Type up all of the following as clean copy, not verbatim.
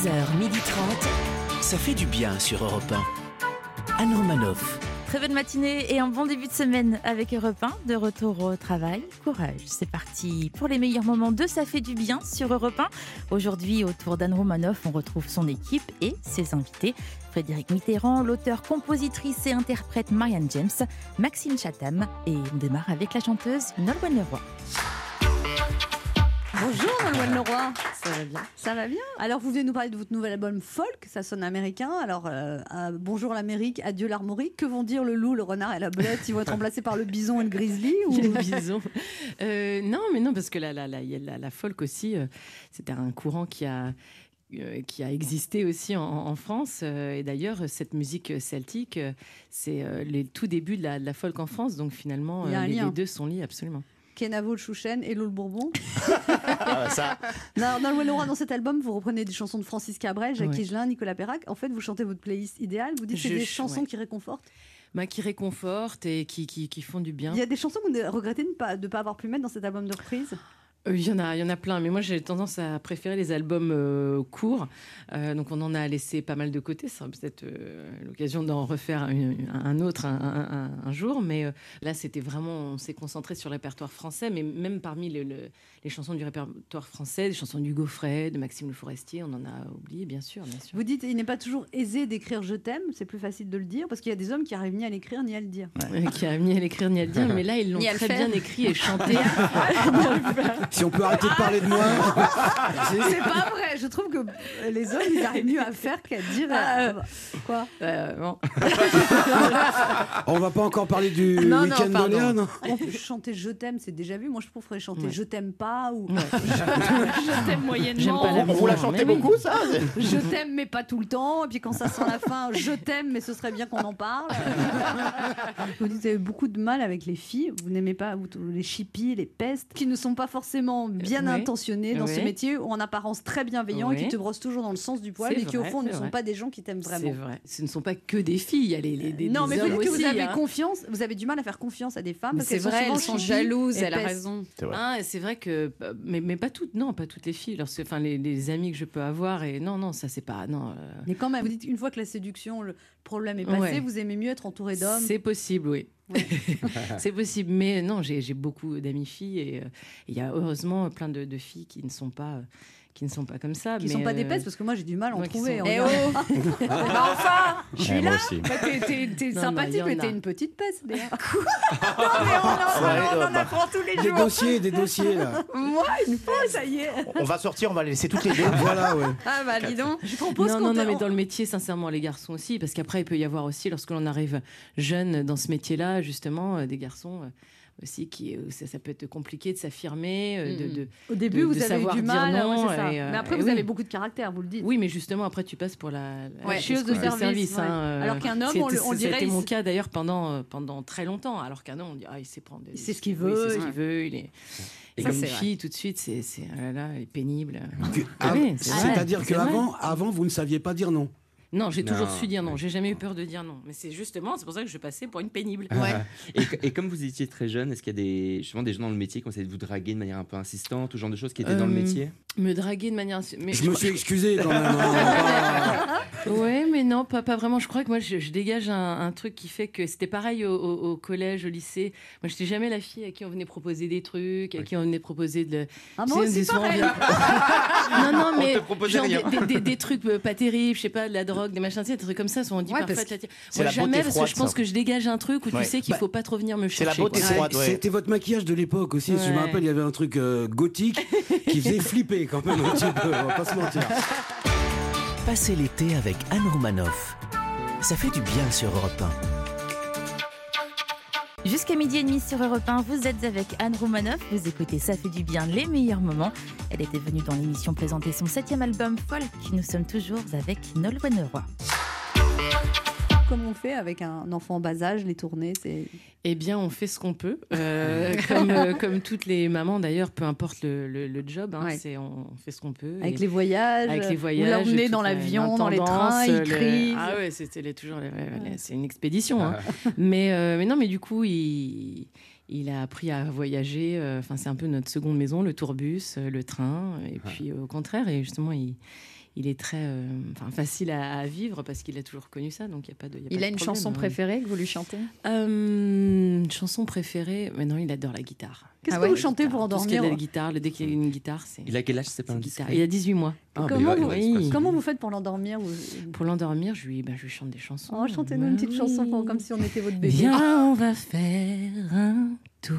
11h30, ça fait du bien sur Europe 1. Anne Roumanoff. Très bonne matinée et un bon début de semaine avec Europe 1, de retour au travail. Courage, c'est parti pour les meilleurs moments de Ça fait du bien sur Europe 1. Aujourd'hui, autour d'Anne Roumanoff, on retrouve son équipe et ses invités. Frédéric Mitterrand, l'auteur, compositrice et interprète Marianne James, Maxime Chattam, et on démarre avec la chanteuse Nolwenn Leroy. Bonjour Nolwenn Leroy. Ça va bien. Ça va bien. Alors vous venez nous parler de votre nouvel album Folk, ça sonne américain. Alors bonjour l'Amérique, adieu l'armorie. Que vont dire le loup, le renard et la belette? Ils vont être remplacés par le bison et le grizzly ou... Le bison. Non, parce que la folk aussi, c'était un courant qui a existé aussi en France. Et d'ailleurs, cette musique celtique, c'est les tout débuts de la folk en France. Donc finalement, les deux sont liés absolument. Kenavo le Chouchen et Lou le Bourbon. Ça. Nolwenn Leroy, dans cet album, vous reprenez des chansons de Francis Cabrel, Jacques Higelin, Nicolas Peyrac. En fait, vous chantez votre playlist idéale. Vous dites que c'est des chansons qui réconfortent. Qui réconfortent et qui font du bien. Il y a des chansons que vous regrettez de ne pas avoir pu mettre dans cet album de reprise? Il y en a plein, mais moi j'ai tendance à préférer les albums courts, donc on en a laissé pas mal de côté. Ça sera peut-être l'occasion d'en refaire un autre un jour, mais là c'était vraiment, on s'est concentré sur le répertoire français, mais même parmi les chansons du répertoire français, des chansons du Gaufret, de Maxime Le Forestier, on en a oublié bien sûr. Vous dites, il n'est pas toujours aisé d'écrire je t'aime, c'est plus facile de le dire, parce qu'il y a des hommes qui arrivent ni à l'écrire ni à le dire. Qui arrivent ni à l'écrire ni à le dire, mais là ils l'ont très bien écrit et chanté. Si on peut arrêter de parler de moi. C'est pas vrai. Je trouve que les hommes, ils arrivent mieux à faire qu'à dire. Quoi ? Bon. On va pas encore parler du week-end de Léon. On peut chanter je t'aime, c'est déjà vu. Moi, je préfère chanter je t'aime pas ou je t'aime moyennement. Vous la chantez beaucoup, ça ? Je t'aime, mais pas tout le temps. Et puis quand ça sent la fin, je t'aime, mais ce serait bien qu'on en parle. Vous dites, vous avez beaucoup de mal avec les filles. Vous n'aimez pas les chippies, les pestes, qui ne sont pas forcément bien intentionnés dans ce métier, ou en apparence très bienveillants et qui te brossent toujours dans le sens du poil, mais qui au fond ne sont pas des gens qui t'aiment vraiment. C'est vrai. Ce ne sont pas que des filles, il y a des hommes aussi. Que vous avez confiance, vous avez du mal à faire confiance à des femmes parce qu'elles sont jalouses, elle a raison. C'est vrai. C'est vrai que, mais pas toutes, pas toutes les filles. Enfin, les amis que je peux avoir et non, ça c'est pas non. Mais quand même, vous dites une fois que la séduction, le problème est passé, vous aimez mieux être entouré d'hommes. C'est possible, oui. C'est possible, mais non, j'ai beaucoup d'amis filles et il y a heureusement plein de filles qui ne sont pas comme ça. Qui ne sont pas des pestes, parce que moi j'ai du mal à en trouver. Je suis là. T'es sympathique, mais t'es une petite peste. Non, mais on en apprend tous les jours. Des dossiers, là. Moi, une fois, ça y est. On va sortir, on va les laisser toutes les deux. Voilà, ouais. Ah bah, dis donc. Je propose mais dans le métier, sincèrement, les garçons aussi, parce qu'après, il peut y avoir aussi, lorsque l'on arrive jeune dans ce métier-là, justement, des garçons... aussi ça peut être compliqué de s'affirmer, au début vous avez du mal, c'est ça. Mais après vous avez beaucoup de caractère, vous le dites. Oui, mais justement après tu passes pour la chieuse de service. Alors qu'un homme, on dirait, c'était mon cas d'ailleurs pendant très longtemps. Alors qu'un homme, on dit il sait prendre, c'est ce qu'il veut, il est. Et comme fille, tout de suite, c'est elle est pénible. C'est-à-dire qu'avant vous ne saviez pas dire non. Non, j'ai toujours su dire non. J'ai jamais eu peur de dire non. Mais c'est justement, c'est pour ça que je passais pour une pénible. Ouais. Et comme vous étiez très jeune, est-ce qu'il y a des gens dans le métier qui ont essayé de vous draguer de manière un peu insistante, ou genre de choses qui étaient dans le métier? Me draguer de manière... Mais je me suis excusée quand même. Ouais, mais non, pas vraiment. Je crois que moi, je dégage un truc qui fait que c'était pareil au collège, au lycée. Moi, je n'étais jamais la fille à qui on venait proposer des trucs, à qui on venait proposer de... Ah bon, c'est pareil. Non, mais genre, des trucs pas terribles, je sais pas, de la drogue, des machins, des trucs comme ça, on dit parfait. Moi, jamais, parce que je pense que je dégage un truc où tu sais qu'il ne faut pas trop venir me chercher. C'est la beauté froide. C'était votre maquillage de l'époque aussi. Je me rappelle, il y avait un truc gothique qui faisait flipper quand même un petit peu, on va pas se mentir. Passer l'été avec Anne Roumanoff, ça fait du bien sur Europe 1. Jusqu'à 12h30 sur Europe 1, vous êtes avec Anne Roumanoff, vous écoutez Ça fait du bien, les meilleurs moments. Elle était venue dans l'émission présenter son 7e album Folk. Nous sommes toujours avec Nolwenn Leroy. Comme on fait avec un enfant en bas âge, les tournées, c'est... Eh bien, on fait ce qu'on peut, comme toutes les mamans d'ailleurs, peu importe le job, on fait ce qu'on peut. Avec les voyages, vous l'emmenez dans l'avion, dans les trains, il crie. Ah ouais, c'était toujours, c'est une expédition. Mais non, mais du coup, il a appris à voyager. Enfin, c'est un peu notre seconde maison, le tourbus, le train. Et puis, au contraire, et justement, il est très facile à vivre parce qu'il a toujours connu ça, donc il n'y a pas de problème. Il a une chanson préférée que vous lui chantez ? Une chanson préférée ? Mais non, il adore la guitare. Qu'est-ce que vous chantez pour endormir ? Tout ce qu'il y a de la guitare, dès qu'il y a une guitare, c'est... Il a quel âge ? C'est pas un guitare. Il a 18 mois. Ah, comment vous faites pour l'endormir ? Pour l'endormir, je lui chante des chansons. Oh, chantez-nous une petite chanson comme si on était votre bébé. Viens, on va faire un tour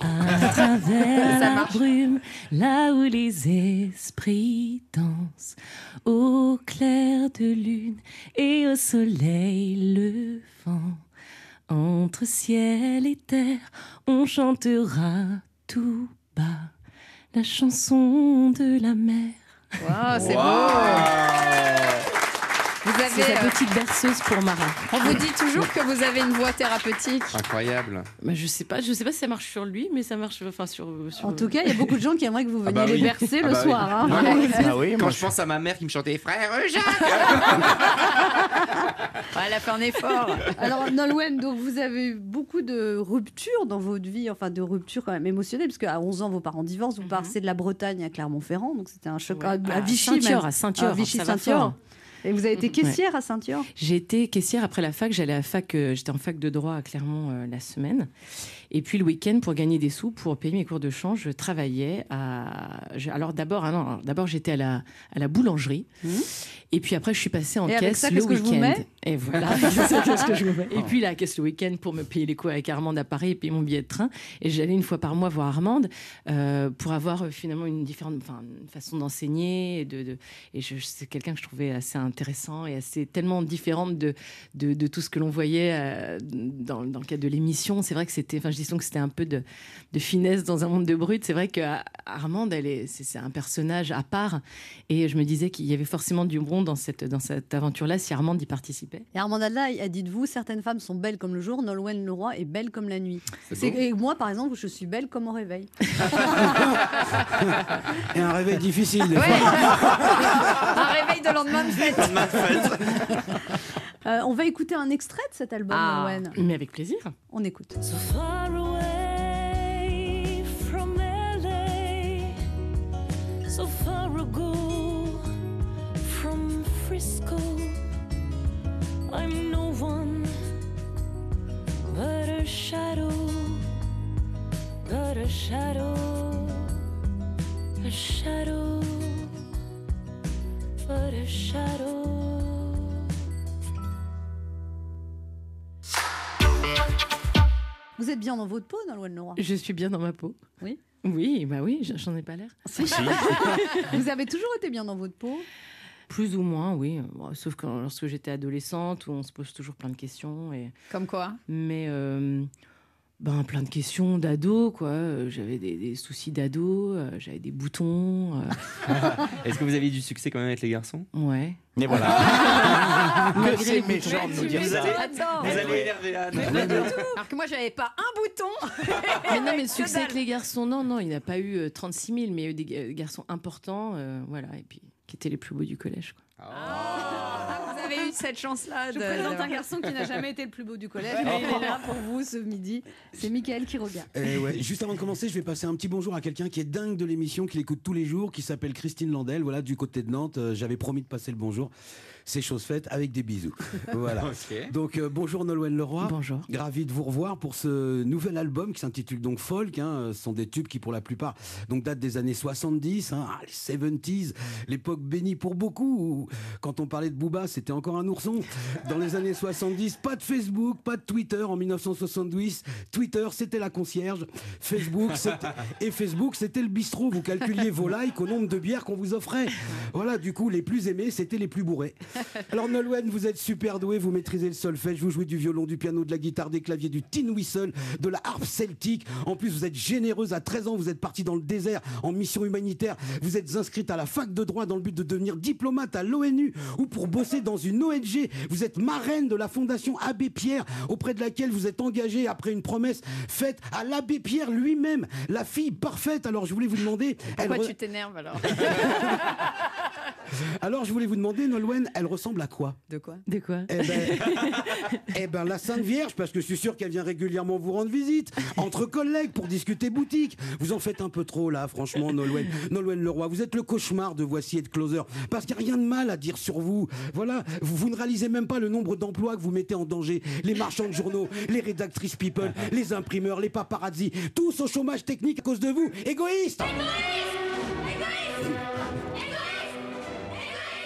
à travers la brume, là où les esprits dansent au clair de lune et au soleil levant. Entre ciel et terre, on chantera tout bas la chanson de la mer. Waouh, c'est beau. Vous avez sa petite berceuse pour Mara. On vous dit toujours que vous avez une voix thérapeutique. Incroyable. Bah, je sais pas si ça marche sur lui, mais ça marche sur... En tout cas, il y a beaucoup de gens qui aimeraient que vous veniez les bercer le soir. Oui. Hein. Ouais. Ah oui, quand je pense à ma mère qui me chantait Frère Jacques. Elle a fait un effort. Alors Nolwenn, donc vous avez eu beaucoup de ruptures dans votre vie, enfin de ruptures quand même émotionnelles, parce qu'à 11 ans vos parents divorcent, vous partez de la Bretagne à Clermont-Ferrand, donc c'était un choc à Vichy, Saint-Yor. Et vous avez été caissière à Saint-Yor ? J'ai été caissière après la fac. J'étais en fac de droit à Clermont la semaine. Et puis le week-end, pour gagner des sous, pour payer mes cours de chant, je travaillais d'abord, j'étais à la boulangerie. Et puis après, je suis passée en caisse le week-end. Et voilà, qu'est-ce que je vous mets. Et puis la caisse le week-end pour me payer les cours avec Armande à Paris et payer mon billet de train. Et j'allais une fois par mois voir Armande pour avoir finalement une façon d'enseigner. C'est quelqu'un que je trouvais assez intéressant et assez tellement différente de tout ce que l'on voyait dans le cadre de l'émission. C'est vrai que c'était... je dis donc que c'était un peu de finesse dans un monde de brut. C'est vrai qu'Armande, c'est un personnage à part. Et je me disais qu'il y avait forcément du bon dans cette aventure-là si Armande y participait. Et Armande Adelaide a dit de vous, certaines femmes sont belles comme le jour, Nolwenn Leroy est belle comme la nuit. Et moi, par exemple, je suis belle comme au réveil. Et un réveil difficile. Des fois. Un réveil de lendemain de fête. On va écouter un extrait de cet album, Nolwenn. Mais avec plaisir. On écoute. So far away from LA, so far ago from Frisco, I'm no one but a shadow, a shadow, but a shadow. Vous êtes bien dans votre peau, Nolwenn Leroy ? Je suis bien dans ma peau. Oui ? Oui, j'en ai pas l'air. Si. Vous avez toujours été bien dans votre peau ? Plus ou moins, oui. Bon, sauf que lorsque j'étais adolescente, où on se pose toujours plein de questions. Et... Comme quoi ? Mais plein de questions d'ado, quoi. J'avais des soucis d'ado, j'avais des boutons. Est-ce que vous aviez du succès quand même avec les garçons ? Ouais. Mais voilà. Que c'est méchant de nous dire ça. Attends, vous allez énerver Anne. Alors que moi, j'avais pas un bouton. Mais non, mais le succès avec les garçons, non, il n'y a pas eu 36 000, mais il y a eu des garçons importants, et puis qui étaient les plus beaux du collège, quoi. Oh. Vous avez eu cette chance-là. Je vous présente un garçon qui n'a jamais été le plus beau du collège, mais il est là pour vous ce midi. C'est Michaël Quiroga. Juste avant de commencer, je vais passer un petit bonjour à quelqu'un qui est dingue de l'émission, qui l'écoute tous les jours, qui s'appelle Christine Landel, du côté de Nantes. J'avais promis de passer le bonjour. C'est chose faite avec des bisous. Voilà. Okay. Donc bonjour Nolwenn Leroy. Bonjour. Ravi de vous revoir pour ce nouvel album qui s'intitule donc Folk. Ce sont des tubes qui pour la plupart datent des années 70, les 70s, l'époque bénie pour beaucoup. Quand on parlait de Booba, c'était encore un ourson. Dans les années 70, pas de Facebook, pas de Twitter. En 1972, Twitter, c'était la concierge. Facebook, c'était le bistrot. Vous calculiez vos likes au nombre de bières qu'on vous offrait. Voilà, du coup, les plus aimés, c'était les plus bourrés. Alors Nolwenn, vous êtes super doué, vous maîtrisez le solfège, vous jouez du violon, du piano, de la guitare, des claviers, du tin whistle, de la harpe celtique. En plus, vous êtes généreuse. À 13 ans, vous êtes partie dans le désert en mission humanitaire. Vous êtes inscrite à la fac de droit dans le but de devenir diplomate à l'ONU ou pour bosser dans une ONG. Vous êtes marraine de la fondation Abbé Pierre, auprès de laquelle vous êtes engagée après une promesse faite à l'abbé Pierre lui-même, la fille parfaite. Alors je voulais vous demander... Pourquoi tu t'énerves alors Alors, je voulais vous demander, Nolwenn, elle ressemble à quoi? De quoi? Eh ben, la Sainte Vierge, parce que je suis sûr qu'elle vient régulièrement vous rendre visite, entre collègues, pour discuter boutique. Vous en faites un peu trop, là, franchement, Nolwenn. Nolwenn Leroy, vous êtes le cauchemar de Voici et de Closer, parce qu'il n'y a rien de mal à dire sur vous. Voilà, vous ne réalisez même pas le nombre d'emplois que vous mettez en danger. Les marchands de journaux, les rédactrices People, les imprimeurs, les paparazzi, tous au chômage technique à cause de vous. Égoïste!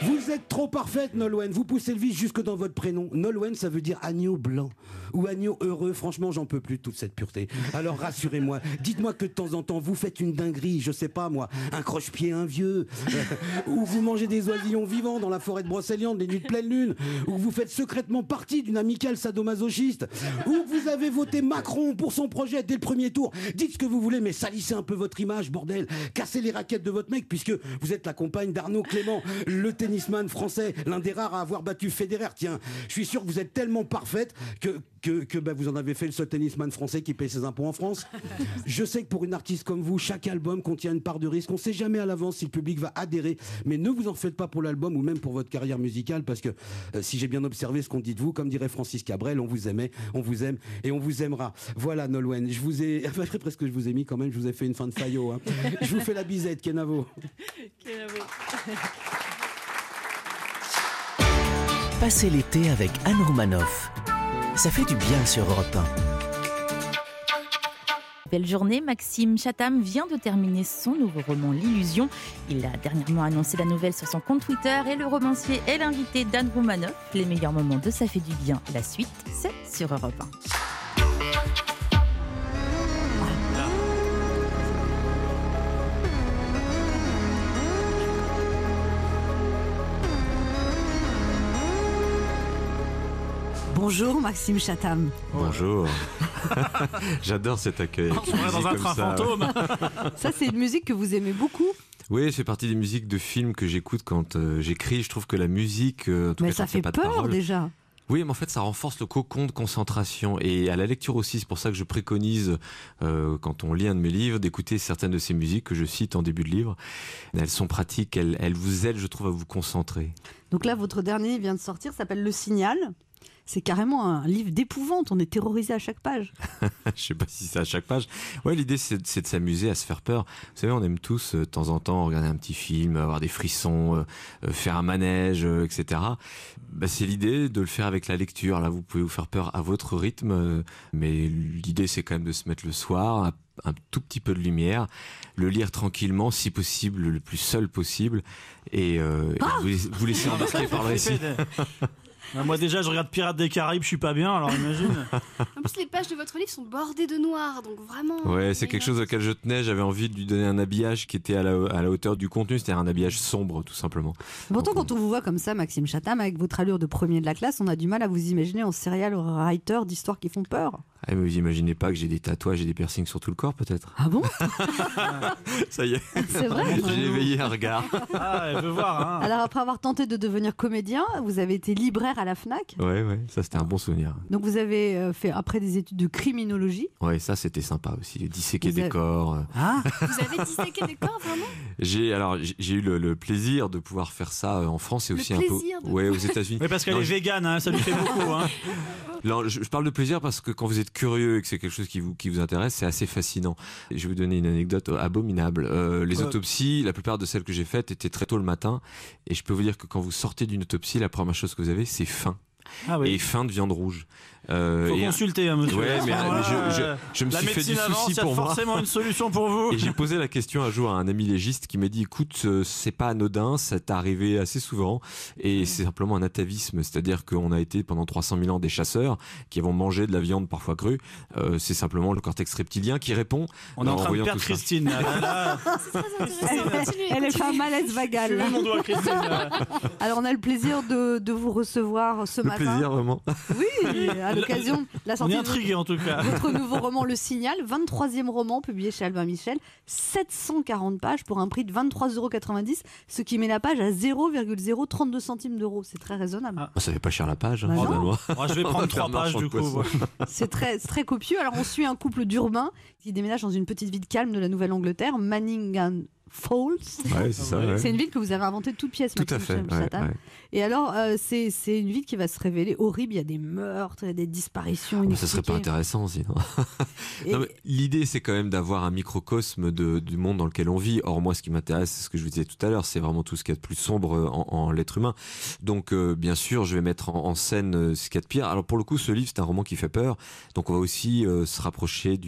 Vous êtes trop parfaite, Nolwenn. Vous poussez le vice jusque dans votre prénom. Nolwenn, ça veut dire agneau blanc ou agneau heureux. Franchement, j'en peux plus de toute cette pureté. Alors rassurez-moi. Dites-moi que de temps en temps, vous faites une dinguerie. Je sais pas, moi, un croche-pied, un vieux. Ou vous mangez des oisillons vivants dans la forêt de Brocéliande les nuits de pleine lune. Ou vous faites secrètement partie d'une amicale sadomasochiste. Ou vous avez voté Macron pour son projet dès le premier tour. Dites ce que vous voulez, mais salissez un peu votre image, bordel. Cassez les raquettes de votre mec, puisque vous êtes la compagne d'Arnaud Clément, le tennis français, l'un des rares à avoir battu Federer. Tiens, je suis sûr que vous êtes tellement parfaite que vous en avez fait le seul tennisman français qui paye ses impôts en France. Je sais que pour une artiste comme vous, chaque album contient une part de risque. On ne sait jamais à l'avance si le public va adhérer, mais ne vous en faites pas pour l'album ou même pour votre carrière musicale, parce que si j'ai bien observé ce qu'on dit de vous, comme dirait Francis Cabrel, on vous aimait, on vous aime et on vous aimera. Voilà, Nolwenn, je vous ai... Enfin, presque que je vous ai mis quand même, je vous ai fait une fin de faillot. Hein. Je vous fais la bisette, Kenavo. Kenavo. Passez l'été avec Anne Roumanoff. Ça fait du bien sur Europe 1. Belle journée, Maxime Chattam vient de terminer son nouveau roman L'Illusion. Il a dernièrement annoncé la nouvelle sur son compte Twitter et le romancier est l'invité d'Anne Roumanoff. Les meilleurs moments de Ça fait du bien, la suite, c'est sur Europe 1. Bonjour Maxime Chattam. Bonjour. J'adore cet accueil. On est dans un train fantôme. Ça, c'est une musique que vous aimez beaucoup. Oui, c'est partie des musiques de films que j'écoute quand j'écris. Je trouve que la musique... mais ça fait peur déjà. Oui, mais en fait, ça renforce le cocon de concentration. Et à la lecture aussi, c'est pour ça que je préconise, quand on lit un de mes livres, d'écouter certaines de ces musiques que je cite en début de livre. Elles sont pratiques, elles vous aident, je trouve, à vous concentrer. Donc là, votre dernier vient de sortir, s'appelle Le Signal. C'est carrément un livre d'épouvante, on est terrorisé à chaque page. Je ne sais pas si c'est à chaque page. Ouais, l'idée, c'est de s'amuser à se faire peur. Vous savez, on aime tous, de temps en temps, regarder un petit film, avoir des frissons, faire un manège, etc. Bah, c'est l'idée de le faire avec la lecture. Là, vous pouvez vous faire peur à votre rythme, mais l'idée, c'est quand même de se mettre le soir, un tout petit peu de lumière, le lire tranquillement, si possible, le plus seul possible, et vous laisser embarquer par le récit. Moi déjà je regarde Pirates des Caraïbes, je suis pas bien, alors imagine. En plus les pages de votre livre sont bordées de noir, donc vraiment... Ouais, c'est quelque chose auquel je tenais, j'avais envie de lui donner un habillage qui était à la hauteur du contenu, c'est-à-dire un habillage sombre tout simplement. Pourtant quand on vous voit comme ça, Maxime Chattam, avec votre allure de premier de la classe, on a du mal à vous imaginer en serial writer d'histoires qui font peur. Ah, mais vous imaginez pas que j'ai des tatouages et des piercings sur tout le corps, peut-être? Ah bon? Ça y est. C'est vrai? J'ai éveillé un regard. Ah, elle veut voir, hein. Alors, après avoir tenté de devenir comédien, vous avez été libraire à la FNAC. Ouais, ça c'était un bon souvenir. Donc, vous avez fait après des études de criminologie. Ouais, ça c'était sympa aussi, disséquer des corps. Ah, vous avez disséqué des corps, vraiment? J'ai eu le plaisir de pouvoir faire ça en France et aussi un peu. Ouais, aux États-Unis. Oui, parce qu'elle est végane, hein, ça lui fait beaucoup, hein. Alors, je parle de plaisir parce que quand vous êtes curieux et que c'est quelque chose qui vous intéresse, c'est assez fascinant. Et je vais vous donner une anecdote abominable. Les autopsies, la plupart de celles que j'ai faites étaient très tôt le matin. Et je peux vous dire que quand vous sortez d'une autopsie, la première chose que vous avez, c'est faim. Ah oui. Et faim de viande rouge. Faut consulter, hein, monsieur. Ouais, mais je me suis fait du souci pour moi. Forcément une solution pour vous. Et j'ai posé la question un jour à un ami légiste qui m'a dit, écoute, c'est pas anodin, ça t'est arrivé assez souvent, et c'est simplement un atavisme, c'est-à-dire qu'on a été pendant 300 000 ans des chasseurs qui avons mangé de la viande parfois crue. C'est simplement le cortex reptilien qui répond. On est en train de perdre Christine. Là. C'est très intéressant. Elle est pas malaise vagale. Mon doigt, Christine. Alors on a le plaisir de vous recevoir ce matin. Plaisir vraiment. Oui, à l'occasion de la sortie. On est intrigué en tout cas. Votre nouveau roman Le Signal, 23e roman publié chez Albin Michel, 740 pages pour un prix de 23,90€, ce qui met la page à 0,032 centimes d'euros. C'est très raisonnable. Ah, ça fait pas cher la page. Bah je vais prendre 3 pages du coup. Ouais. C'est très, très copieux. Alors on suit un couple d'urbains qui déménage dans une petite ville calme de la Nouvelle-Angleterre, Manningham Falls. Ouais, c'est ouais. Une ville que vous avez inventée de toutes pièces, Maxime Chattam. Et alors, c'est une ville qui va se révéler horrible. Il y a des meurtres, il y a des disparitions. Oh, mais ça serait pas intéressant sinon. L'idée, c'est quand même d'avoir un microcosme du monde dans lequel on vit. Or, moi, ce qui m'intéresse, c'est ce que je vous disais tout à l'heure, c'est vraiment tout ce qu'il y a de plus sombre en l'être humain. Donc, bien sûr, je vais mettre en scène ce qu'il y a de pire. Alors, pour le coup, ce livre, c'est un roman qui fait peur. Donc, on va aussi se rapprocher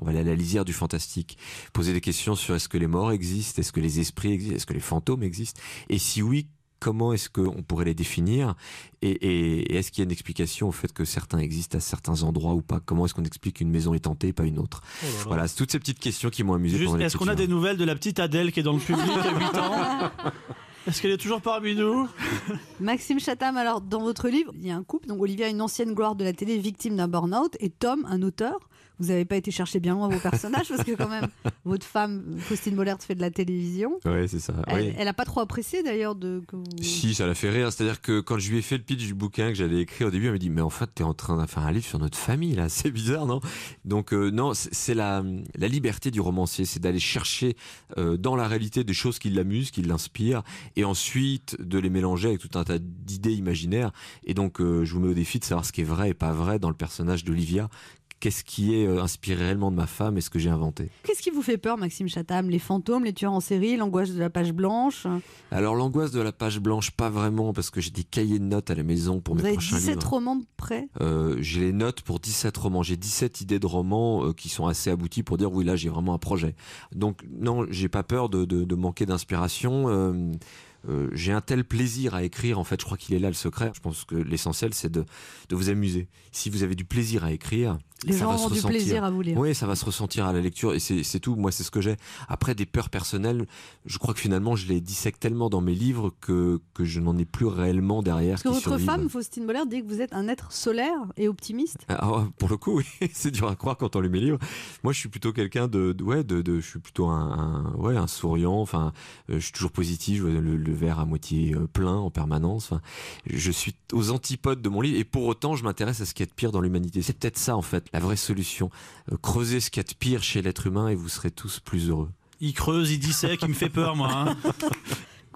on va aller à la lisière du fantastique. Poser des questions sur est-ce que les morts existent, est-ce que les esprits existent, est-ce que les fantômes existent, et si oui, comment est-ce qu'on pourrait les définir, et est-ce qu'il y a une explication au fait que certains existent à certains endroits ou pas? Comment est-ce qu'on explique qu'une maison est hantée et pas une autre? Oh là là. Voilà, c'est toutes ces petites questions qui m'ont amusé. Est-ce qu'on a des nouvelles de la petite Adèle qui est dans le public à 8 ans? Est-ce qu'elle est toujours parmi nous? Maxime Chattam, alors dans votre livre, il y a un couple, donc Olivia, une ancienne gloire de la télé, victime d'un burn-out, et Tom, un auteur. Vous n'avez pas été chercher bien loin vos personnages, parce que quand même, votre femme, Faustine Bollert, fait de la télévision. Oui, c'est ça. Elle n'a pas trop apprécié d'ailleurs Si, ça l'a fait rire. C'est-à-dire que quand je lui ai fait le pitch du bouquin que j'allais écrire au début, elle m'a dit « Mais en fait, t'es en train de faire un livre sur notre famille, là. C'est bizarre, non ?» Donc non, c'est la liberté du romancier. C'est d'aller chercher dans la réalité des choses qui l'amusent, qui l'inspirent, et ensuite de les mélanger avec tout un tas d'idées imaginaires. Et donc, je vous mets au défi de savoir ce qui est vrai et pas vrai dans le personnage d'Olivia. Qu'est-ce qui est inspiré réellement de ma femme et ce que j'ai inventé? Qu'est-ce qui vous fait peur, Maxime Chattam? Les fantômes, les tueurs en série, l'angoisse de la page blanche? Alors, l'angoisse de la page blanche, pas vraiment, parce que j'ai des cahiers de notes à la maison pour mes prochains livres. Vous avez 17 romans de près? J'ai les notes pour 17 romans. J'ai 17 idées de romans qui sont assez abouties pour dire oui, là, j'ai vraiment un projet. Donc, non, j'ai pas peur de manquer d'inspiration. J'ai un tel plaisir à écrire, en fait, je crois qu'il est là le secret. Je pense que l'essentiel, c'est de vous amuser. Si vous avez du plaisir à écrire... Les gens ont du plaisir à vous lire. Oui, ça va se ressentir à la lecture, et c'est tout. Moi, c'est ce que j'ai. Après, des peurs personnelles, je crois que finalement, je les dissèque tellement dans mes livres que je n'en ai plus réellement derrière. Parce que votre femme, Faustine Bollert, dit que vous êtes un être solaire et optimiste. Alors, pour le coup, oui, c'est dur à croire quand on lit mes livres. Moi, je suis plutôt quelqu'un je suis plutôt un souriant. Enfin, je suis toujours positif. Le verre à moitié plein en permanence. Enfin, je suis aux antipodes de mon livre, et pour autant, je m'intéresse à ce qu'il y a de pire dans l'humanité. C'est peut-être ça, en fait. La vraie solution, creusez ce qu'il y a de pire chez l'être humain et vous serez tous plus heureux. Il creuse, il dissèque, il me fait peur, moi.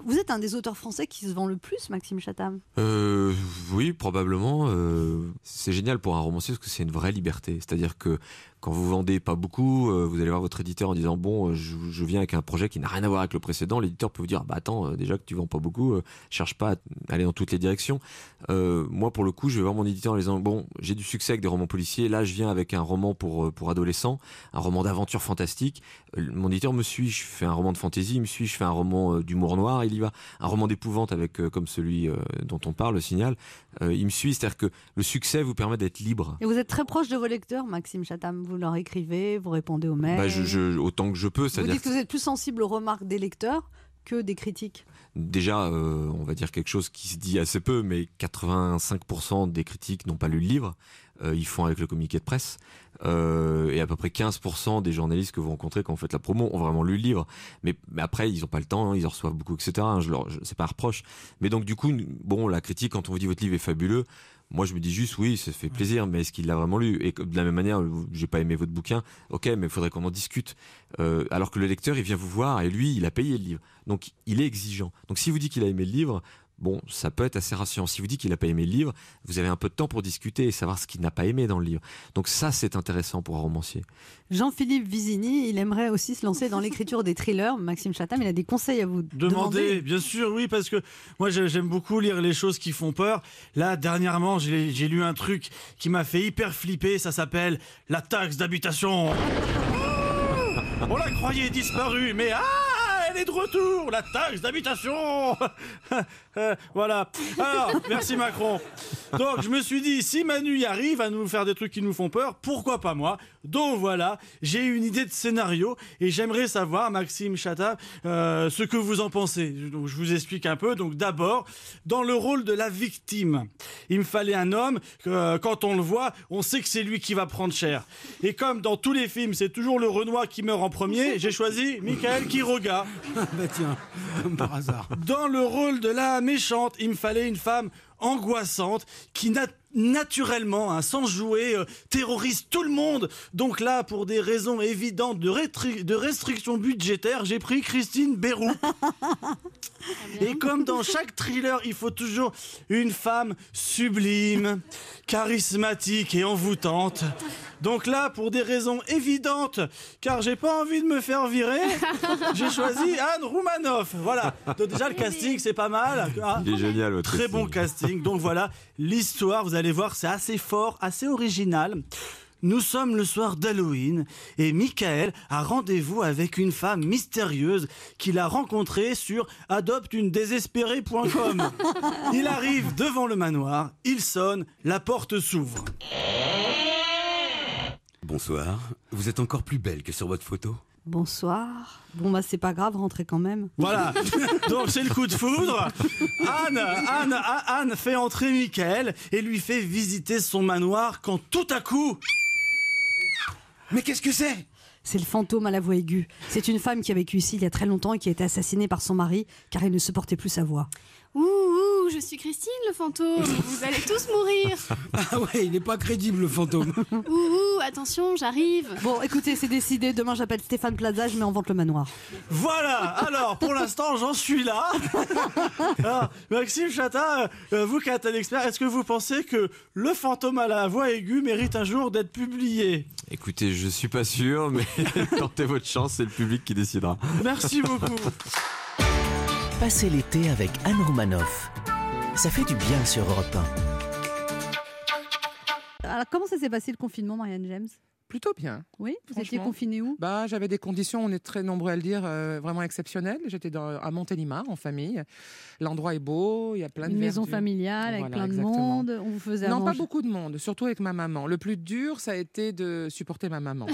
Vous êtes un des auteurs français qui se vend le plus, Maxime Chattam? Oui, probablement. C'est génial pour un romancier parce que c'est une vraie liberté. C'est-à-dire que quand vous vendez pas beaucoup, vous allez voir votre éditeur en disant « Bon, je viens avec un projet qui n'a rien à voir avec le précédent ». L'éditeur peut vous dire « Bah attends, déjà que tu vends pas beaucoup, cherche pas à aller dans toutes les directions ». Moi, pour le coup, je vais voir mon éditeur en disant « Bon, j'ai du succès avec des romans policiers. Là, je viens avec un roman pour adolescents, un roman d'aventure fantastique. Mon éditeur me suit. Je fais un roman de fantasy, il me suit. Je fais un roman d'humour noir. Il y va. Un roman d'épouvante avec comme celui dont on parle, Le Signal. Il me suit, c'est-à-dire que le succès vous permet d'être libre. Et vous êtes très proche de vos lecteurs, Maxime Chattam. Vous leur écrivez, vous répondez aux mails. Autant que je peux. Vous dites que vous êtes plus sensible aux remarques des lecteurs que des critiques. Déjà, on va dire quelque chose qui se dit assez peu, mais 85% des critiques n'ont pas lu le livre. Ils font avec le communiqué de presse. Et à peu près 15% des journalistes que vous rencontrez quand vous faites la promo ont vraiment lu le livre. Mais après, ils n'ont pas le temps, hein, ils en reçoivent beaucoup, etc. C'est pas un reproche. Mais donc, du coup, bon, la critique, quand on vous dit votre livre est fabuleux, moi, je me dis juste, oui, ça fait plaisir, mais est-ce qu'il l'a vraiment lu? Et de la même manière, j'ai pas aimé votre bouquin, ok, mais il faudrait qu'on en discute. Alors que le lecteur, il vient vous voir et lui, il a payé le livre. Donc, il est exigeant. Donc, si vous dites qu'il a aimé le livre, bon, ça peut être assez rassurant. Si vous dites qu'il n'a pas aimé le livre, vous avez un peu de temps pour discuter et savoir ce qu'il n'a pas aimé dans le livre. Donc ça, c'est intéressant pour un romancier. Jean-Philippe Vizini, il aimerait aussi se lancer dans l'écriture des thrillers. Maxime Chattam, il a des conseils à vous demander. Bien sûr, oui, parce que moi, j'aime beaucoup lire les choses qui font peur. Là, dernièrement, j'ai lu un truc qui m'a fait hyper flipper. Ça s'appelle « La taxe d'habitation ». On la croyait disparue, mais de retour, la taxe d'habitation. Voilà. Alors, merci Macron. Donc, je me suis dit, si Manu y arrive à nous faire des trucs qui nous font peur, pourquoi pas moi? Donc voilà, j'ai une idée de scénario et j'aimerais savoir, Maxime Chattam, ce que vous en pensez. Donc, je vous explique un peu. Donc d'abord, dans le rôle de la victime, il me fallait un homme que, quand on le voit, on sait que c'est lui qui va prendre cher. Et comme dans tous les films, c'est toujours le Renoir qui meurt en premier, j'ai choisi Michaël Quiroga. Bah tiens, comme par hasard. Dans le rôle de la méchante, il me fallait une femme angoissante qui naturellement, hein, sans jouer, terrorise tout le monde. Donc là, pour des raisons évidentes de restrictions budgétaires, j'ai pris Christine Bérou. Et comme dans chaque thriller, il faut toujours une femme sublime, charismatique et envoûtante. Donc là, pour des raisons évidentes, car j'ai pas envie de me faire virer, j'ai choisi Anne Roumanoff. Voilà. Donc déjà, le casting, c'est pas mal. Ah, il est génial, votre très bon casting. Donc voilà, l'histoire, vous allez voir, c'est assez fort, assez original. Nous sommes le soir d'Halloween et Michaël a rendez-vous avec une femme mystérieuse qu'il a rencontrée sur adopteunedésespérée.com. Il arrive devant le manoir, il sonne, la porte s'ouvre. Bonsoir, vous êtes encore plus belle que sur votre photo. Bonsoir. Bon bah c'est pas grave, rentrez quand même. Voilà, donc c'est le coup de foudre. Anne fait entrer Michaël et lui fait visiter son manoir quand tout à coup... Mais qu'est-ce que c'est ? C'est le fantôme à la voix aiguë. C'est une femme qui a vécu ici il y a très longtemps et qui a été assassinée par son mari car il ne supportait plus sa voix. Ouh, je suis Christine le fantôme, vous allez tous mourir. Ah ouais, il n'est pas crédible le fantôme. Ouh, attention, j'arrive. Bon, écoutez, c'est décidé, demain j'appelle Stéphane Plaza, je mets en vente le manoir. Voilà, alors pour l'instant j'en suis là. Alors, Maxime Chattam, vous qui êtes un expert, est-ce que vous pensez que le fantôme à la voix aiguë mérite un jour d'être publié? Écoutez, je suis pas sûr, mais tentez votre chance, c'est le public qui décidera. Merci beaucoup. Passer l'été avec Anne Roumanoff, ça fait du bien sur Europe 1. Alors comment ça s'est passé le confinement, Marianne James ? Plutôt bien. Oui, vous étiez confinée où ? Bah, j'avais des conditions, on est très nombreux à le dire, vraiment exceptionnelles. J'étais à Montélimar en famille. L'endroit est beau, il y a plein de verdure. Une maison familiale avec plein de monde. On vous faisait manger. Non, pas beaucoup de monde, surtout avec ma maman. Le plus dur, ça a été de supporter ma maman.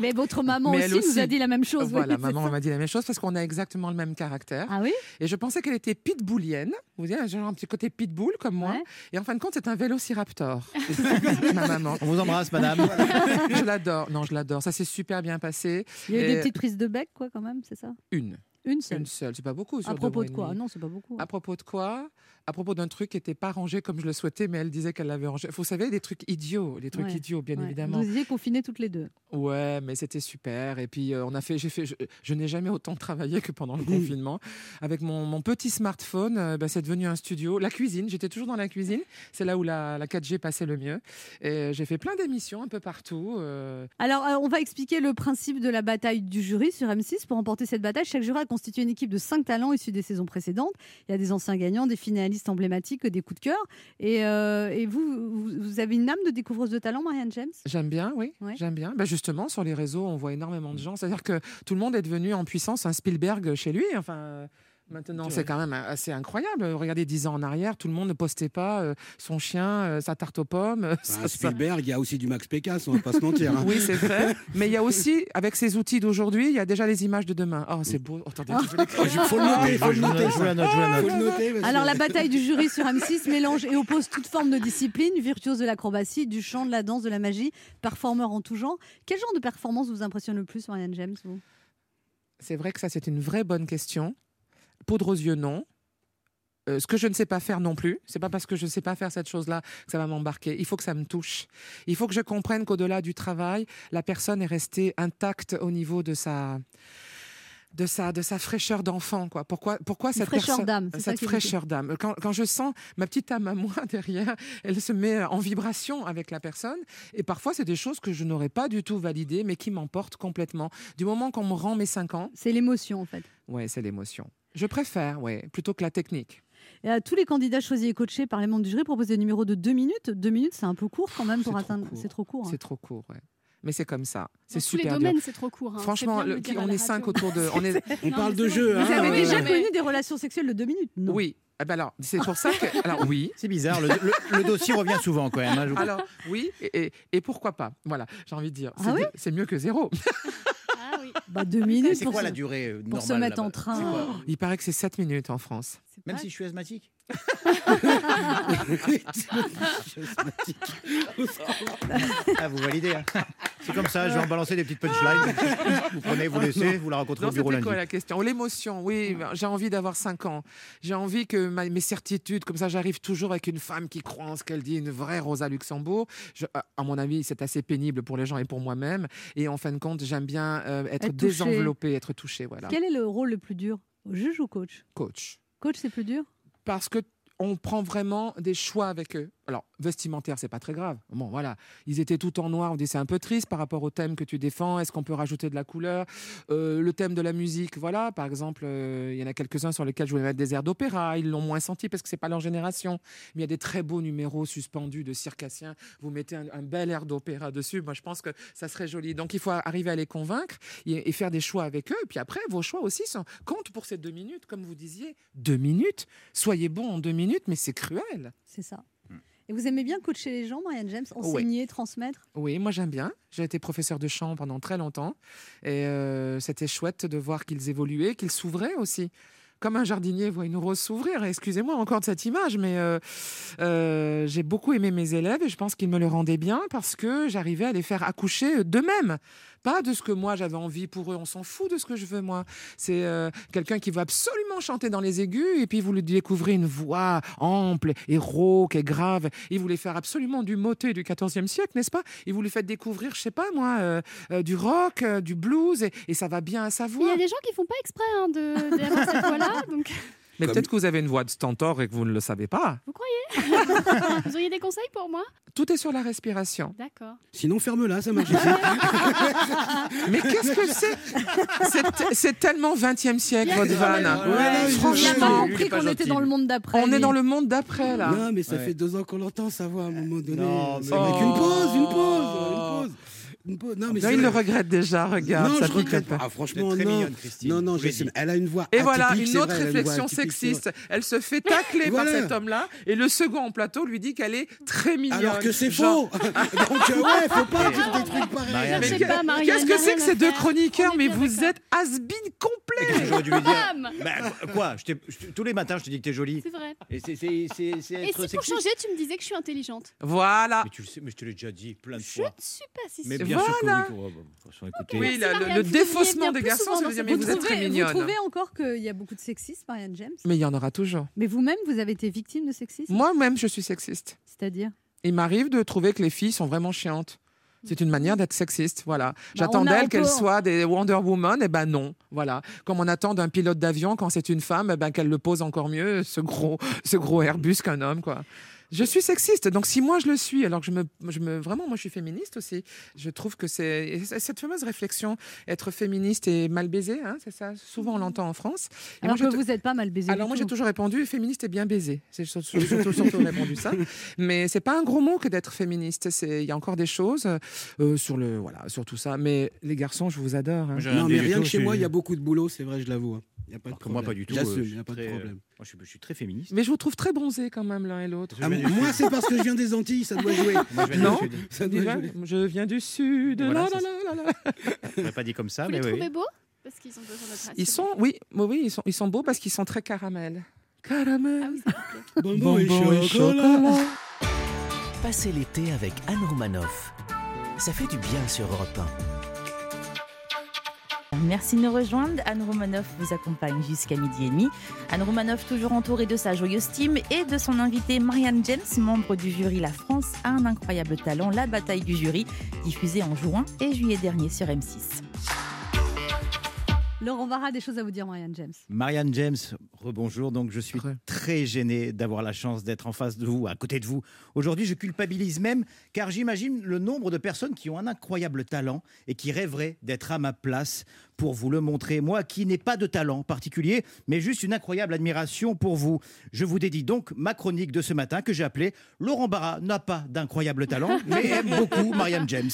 Mais votre maman aussi nous a dit la même chose. Voilà, maman m'a dit la même chose parce qu'on a exactement le même caractère. Ah oui ? Et je pensais qu'elle était pitbullienne. Vous voyez, j'ai un petit côté pitbull comme moi. Ouais. Et en fin de compte, c'est un vélociraptor. Ma maman. On vous embrasse, madame. Je l'adore. Non, je l'adore. Ça s'est super bien passé. Il y a eu des petites prises de bec, quoi, quand même, c'est ça ? Une seule. C'est pas beaucoup. À propos de quoi ? Non, c'est pas beaucoup. À propos de quoi ? À propos d'un truc qui n'était pas rangé comme je le souhaitais, mais elle disait qu'elle l'avait rangé. Vous savez, des trucs idiots, bien évidemment. Vous étiez confinés toutes les deux. Ouais, mais c'était super. Et puis je n'ai jamais autant travaillé que pendant le confinement. Avec mon petit smartphone, c'est devenu un studio. La cuisine, j'étais toujours dans la cuisine. C'est là où la 4G passait le mieux. Et j'ai fait plein d'émissions un peu partout. Alors, on va expliquer le principe de la bataille du jury sur M6. Pour remporter cette bataille, chaque jury a constitué une équipe de 5 talents issus des saisons précédentes. Il y a des anciens gagnants, des finalistes emblématique, des coups de cœur. Et vous avez une âme de découvreuse de talent, Marianne James ? J'aime bien, oui. Ouais. J'aime bien. Ben justement, sur les réseaux, on voit énormément de gens. C'est-à-dire que tout le monde est devenu en puissance un Spielberg chez lui. Enfin... Maintenant, c'est quand même assez incroyable. Regardez 10 ans en arrière, tout le monde ne postait pas son chien, sa tarte aux pommes. Spielberg, il y a aussi du Max Pécasse, on ne va pas se mentir. Hein. Oui, c'est vrai. Mais il y a aussi, avec ces outils d'aujourd'hui, il y a déjà les images de demain. Oh, c'est beau. Attendez, il faut le noter. Alors, la bataille du jury sur M6 mélange et oppose toute forme de discipline, virtuose de l'acrobatie, du chant, de la danse, de la magie, performeurs en tout genre. Quel genre de performance vous impressionne le plus, Marianne James, vous ? C'est vrai que ça, c'est une vraie bonne question. Poudre aux yeux, non. Ce que je ne sais pas faire non plus. C'est pas parce que je ne sais pas faire cette chose-là que ça va m'embarquer. Il faut que ça me touche. Il faut que je comprenne qu'au-delà du travail, la personne est restée intacte au niveau de sa fraîcheur d'enfant, quoi. Pourquoi cette fraîcheur d'âme, cette fraîcheur d'âme. Quand je sens ma petite âme à moi derrière, elle se met en vibration avec la personne. Et parfois, c'est des choses que je n'aurais pas du tout validées, mais qui m'emportent complètement. Du moment qu'on me rend mes 5 ans. C'est l'émotion, en fait. Ouais, c'est l'émotion. Je préfère, oui, plutôt que la technique. Et tous les candidats choisis et coachés par les membres du jury proposent des numéros de 2 minutes. 2 minutes, c'est un peu court quand même pour atteindre. C'est trop court. C'est trop court, oui. Mais c'est comme ça. C'est super dur. Tous les domaines, c'est trop court. Hein. Franchement, on est 5 autour de... On parle de jeu. Vous avez déjà connu des relations sexuelles de 2 minutes, non ? Oui. Eh ben alors, c'est pour ça que... Alors, oui. C'est bizarre, le dossier revient souvent quand même. Hein, alors, oui, et pourquoi pas ? Voilà, j'ai envie de dire. C'est mieux que zéro. 2 minutes. C'est quoi la durée normale pour se mettre en train? Il paraît que c'est 7 minutes en France. Même si je suis asthmatique. Ah, vous validez. Hein. C'est comme ça, je vais en balancer des petites punchlines. Vous prenez, vous laissez, vous la rencontrez au bureau lundi. C'était quoi la question? L'émotion, oui, j'ai envie d'avoir 5 ans. J'ai envie que mes certitudes, comme ça j'arrive toujours avec une femme qui croit en ce qu'elle dit, une vraie Rosa Luxembourg. À mon avis, c'est assez pénible pour les gens et pour moi-même. Et en fin de compte, j'aime bien être désenveloppée, être touchée. Voilà. Quel est le rôle le plus dur? Juge ou coach? Coach. Coach, c'est plus dur? Parce que on prend vraiment des choix avec eux. Alors, vestimentaire, c'est pas très grave. Bon, voilà. Ils étaient tout en noir. On dit, c'est un peu triste par rapport au thème que tu défends. Est-ce qu'on peut rajouter de la couleur? Le thème de la musique, voilà. Par exemple, y en a quelques-uns sur lesquels je voulais mettre des airs d'opéra. Ils l'ont moins senti parce que c'est pas leur génération. Mais il y a des très beaux numéros suspendus de circassiens. Vous mettez un bel air d'opéra dessus. Moi, je pense que ça serait joli. Donc, il faut arriver à les convaincre et faire des choix avec eux. Et puis après, vos choix aussi comptent pour ces 2 minutes. Comme vous disiez, 2 minutes. Soyez bon en 2 minutes, mais c'est cruel. C'est ça. Et vous aimez bien coacher les gens, Marianne James, enseigner, transmettre? Oui, moi j'aime bien. J'ai été professeur de chant pendant très longtemps. Et c'était chouette de voir qu'ils évoluaient, qu'ils s'ouvraient aussi. Comme un jardinier voit une rose s'ouvrir. Excusez-moi encore de cette image, mais j'ai beaucoup aimé mes élèves et je pense qu'ils me le rendaient bien parce que j'arrivais à les faire accoucher d'eux-mêmes. Pas de ce que moi j'avais envie pour eux, on s'en fout de ce que je veux moi. C'est quelqu'un qui veut absolument chanter dans les aigus et puis vous lui découvrez une voix ample et rauque et grave. Et vous les faire absolument du motet du XIVe siècle, n'est-ce pas? Et vous lui faites découvrir, je sais pas moi, du rock, du blues et ça va bien à sa voix. Il y a des gens qui font pas exprès d'avoir cette voix-là. Donc... Mais peut-être que vous avez une voix de stentor et que vous ne le savez pas. Vous croyez? Vous auriez des conseils pour moi? Tout est sur la respiration. D'accord. Sinon, ferme-la, ça marche. Mais qu'est-ce que c'est? C'est tellement 20e siècle, votre vanne. Ouais, franchement, on a compris qu'on était dans le monde d'après. On est dans le monde d'après, là. Non, mais ça fait 2 ans qu'on l'entend, ça va, à un moment donné. Non, mais avec une pause. Non, mais il le regrette déjà, regarde. Non, ça je regrette pas. Ah, franchement, très mignonne, Christine. Non, elle a une voix. Et voilà, une autre réflexion sexiste. Elle se fait tacler par cet homme-là, et le second en plateau lui dit qu'elle est très mignonne. Alors que c'est faux. Donc, ouais, faut pas dire des trucs pareils. Qu'est-ce que c'est que ces 2 chroniqueurs? Mais vous êtes has-been complet. J'aurais dû lui dire. Quoi? Tous les matins, je te dis que t'es jolie. C'est vrai. Et si pour changer, tu me disais que je suis intelligente. Voilà. Mais tu le sais, mais je te l'ai déjà dit plein de fois. Je ne suis pas si sûre. Voilà. Oui, le défaussement des garçons, ça veut dire, mais vous êtes très mignonne. Vous trouvez encore qu'il y a beaucoup de sexisme, Marianne James? Mais il y en aura toujours. Mais vous-même, vous avez été victime de sexisme? Moi-même, je suis sexiste. C'est-à-dire? Il m'arrive de trouver que les filles sont vraiment chiantes. C'est une manière d'être sexiste, voilà. J'attends d'elle qu'elle soit des Wonder Woman, et ben non, voilà. Comme on attend d'un pilote d'avion, quand c'est une femme, ben qu'elle le pose encore mieux, ce gros Airbus qu'un homme, quoi. Je suis sexiste, donc si moi je le suis, alors que vraiment, moi je suis féministe aussi. Je trouve que c'est cette fameuse réflexion, être féministe et mal baisée, hein, c'est ça. Souvent on l'entend en France. Et alors vous n'êtes pas mal baisée. Alors moi j'ai toujours répondu féministe et bien baisée. J'ai surtout répondu ça. Mais c'est pas un gros mot que d'être féministe. Il y a encore des choses sur tout ça. Mais les garçons, je vous adore. Hein. Non, mais rien que chez moi, il y a beaucoup de boulot, c'est vrai, je l'avoue. Hein. Y a pas de problème. Moi, pas du tout. J'assume, y a pas de problème. Moi, je suis très féministe. Mais je vous trouve très bronzés quand même l'un et l'autre. Moi, c'est parce que je viens des Antilles, ça doit jouer. Moi, je viens du Sud. Ça doit jouer. Je viens du Sud. Voilà, on n'a pas dit comme ça, mais oui. Vous les trouvez beaux? Parce qu'ils ont besoin de notre race. Ils sont beaux parce qu'ils sont très caramel. Caramel. Ah oui, bonbon et chocolat. Passez l'été avec Anne Roumanoff. Ça fait du bien sur Europe 1. Merci de nous rejoindre. Anne Roumanoff vous accompagne jusqu'à 12h30. Anne Roumanoff toujours entourée de sa joyeuse team et de son invitée Marianne James, membre du jury La France a un incroyable talent, La bataille du jury, diffusée en juin et juillet dernier sur M6. Laurent Barra, des choses à vous dire, Marianne James. Marianne James, rebonjour. Donc, je suis très gêné d'avoir la chance d'être en face de vous, à côté de vous. Aujourd'hui, je culpabilise même, car j'imagine le nombre de personnes qui ont un incroyable talent et qui rêveraient d'être à ma place pour vous le montrer. Moi, qui n'ai pas de talent particulier, mais juste une incroyable admiration pour vous. Je vous dédie donc ma chronique de ce matin que j'ai appelée « Laurent Barra n'a pas d'incroyable talent, mais aime beaucoup Marianne James ».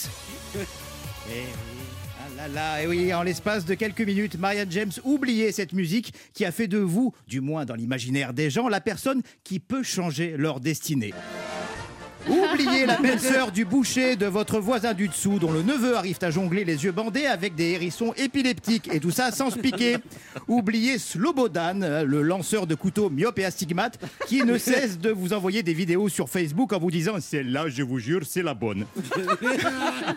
Là, et oui, en l'espace de quelques minutes, Marianne James, oubliez cette musique qui a fait de vous, du moins dans l'imaginaire des gens, la personne qui peut changer leur destinée. Oubliez la belle-sœur du boucher de votre voisin du dessous dont le neveu arrive à jongler les yeux bandés avec des hérissons épileptiques et tout ça sans se piquer. Oubliez Slobodan, le lanceur de couteaux myope et astigmate qui ne cesse de vous envoyer des vidéos sur Facebook en vous disant « Celle-là, je vous jure, c'est la bonne ».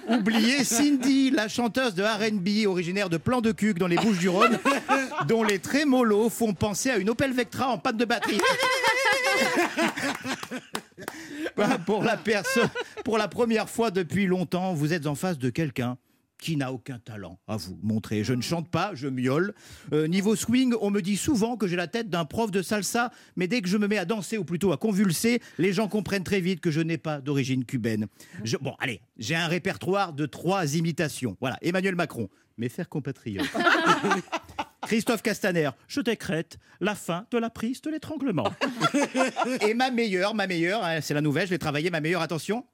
Oubliez Cindy, la chanteuse de R&B originaire de Plan de Cuc dans les Bouches-du-Rhône dont les trémolos font penser à une Opel Vectra en panne de batterie. Pour la première fois depuis longtemps, vous êtes en face de quelqu'un qui n'a aucun talent à vous montrer. Je ne chante pas, je miaule. Niveau swing, on me dit souvent que j'ai la tête d'un prof de salsa, mais dès que je me mets à danser, ou plutôt à convulser, les gens comprennent très vite que je n'ai pas d'origine cubaine. Bon, allez, j'ai un répertoire de 3 imitations. Voilà, Emmanuel Macron, mes frères compatriotes. Christophe Castaner, je t'écrète la fin de la prise de l'étranglement. Et ma meilleure, hein, c'est la nouvelle, je l'ai travaillée, ma meilleure, attention.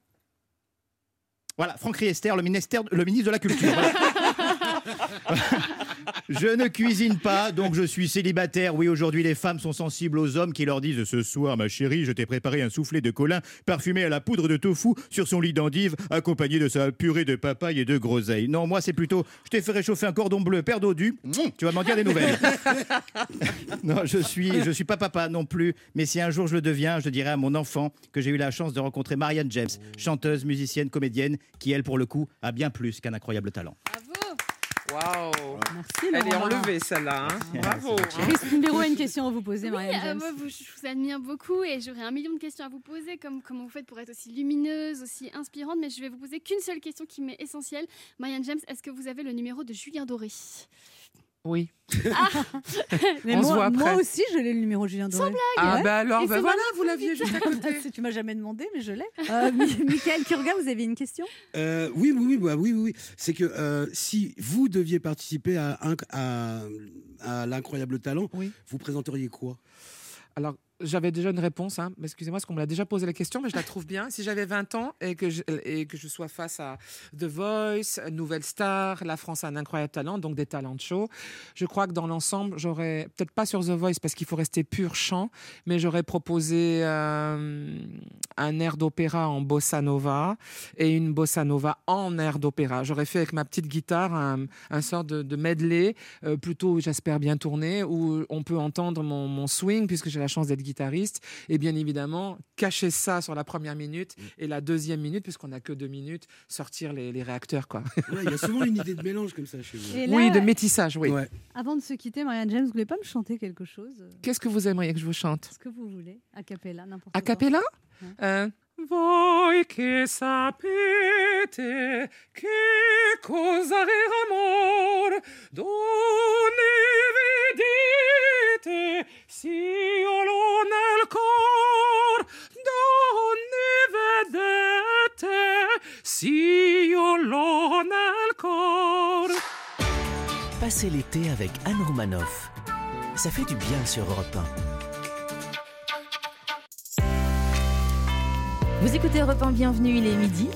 Voilà, Franck Riester, le ministre de la Culture. Voilà. Je ne cuisine pas, donc je suis célibataire. Oui, aujourd'hui, les femmes sont sensibles aux hommes qui leur disent « Ce soir, ma chérie, je t'ai préparé un soufflé de Colin parfumé à la poudre de tofu sur son lit d'endive, accompagné de sa purée de papaye et de groseille. » Non, moi, c'est plutôt « Je t'ai fait réchauffer un cordon bleu, père dodu, tu vas m'en dire des nouvelles. » Non, je suis pas papa non plus, mais si un jour je le deviens, je dirai à mon enfant que j'ai eu la chance de rencontrer Marianne James, chanteuse, musicienne, comédienne, qui, elle, pour le coup, a bien plus qu'un incroyable talent. Waouh, elle est enlevée celle-là. Hein. Bravo. Christine Leroy a une question à vous poser, Marianne James. Moi, je vous admire beaucoup et j'aurais 1 million de questions à vous poser, comme comment vous faites pour être aussi lumineuse, aussi inspirante. Mais je vais vous poser qu'une seule question qui m'est essentielle. Marianne James, est-ce que vous avez le numéro de Julien Doré ? Oui. Ah. Mais moi aussi, je l'ai, le numéro de Julien Doré. Sans blague. Ah ouais. Bah alors, bah voilà, vous l'aviez juste à côté. Tu m'as jamais demandé, mais je l'ai. Michaël Quiroga, vous avez une question ? Oui. C'est que si vous deviez participer à l'incroyable talent, oui, vous présenteriez quoi ? Alors, j'avais déjà une réponse, hein. Excusez-moi, parce qu'on me l'a déjà posé la question, mais je la trouve bien. Si j'avais 20 ans et que je sois face à The Voice, Nouvelle Star, La France a un incroyable talent, donc des talents shows, je crois que dans l'ensemble, j'aurais, peut-être pas sur The Voice, parce qu'il faut rester pur chant, mais j'aurais proposé un air d'opéra en bossa nova et une bossa nova en air d'opéra. J'aurais fait avec ma petite guitare un sort de medley, plutôt, j'espère, bien tourné, où on peut entendre mon swing, puisque j'ai la chance d'être guitariste, et bien évidemment cacher ça sur la première minute et la deuxième minute, puisqu'on n'a que 2 minutes, sortir les réacteurs, quoi. Ouais, il y a souvent une idée de mélange comme ça chez vous. Là, oui, de métissage, oui. Ouais. Avant de se quitter, Marianne James, vous voulez pas me chanter quelque chose ? Qu'est-ce que vous aimeriez que je vous chante ? Ce que vous voulez, a cappella, n'importe quoi. A cappella ? Voi che sapete che cos'è l'amore, donne vedete si io l'ho nel cor, donne vedete si io l'ho nel cor. Passez l'été avec Anne Roumanoff, ça fait du bien sur Europe 1. Vous écoutez Europe 1, bienvenue, il est midi.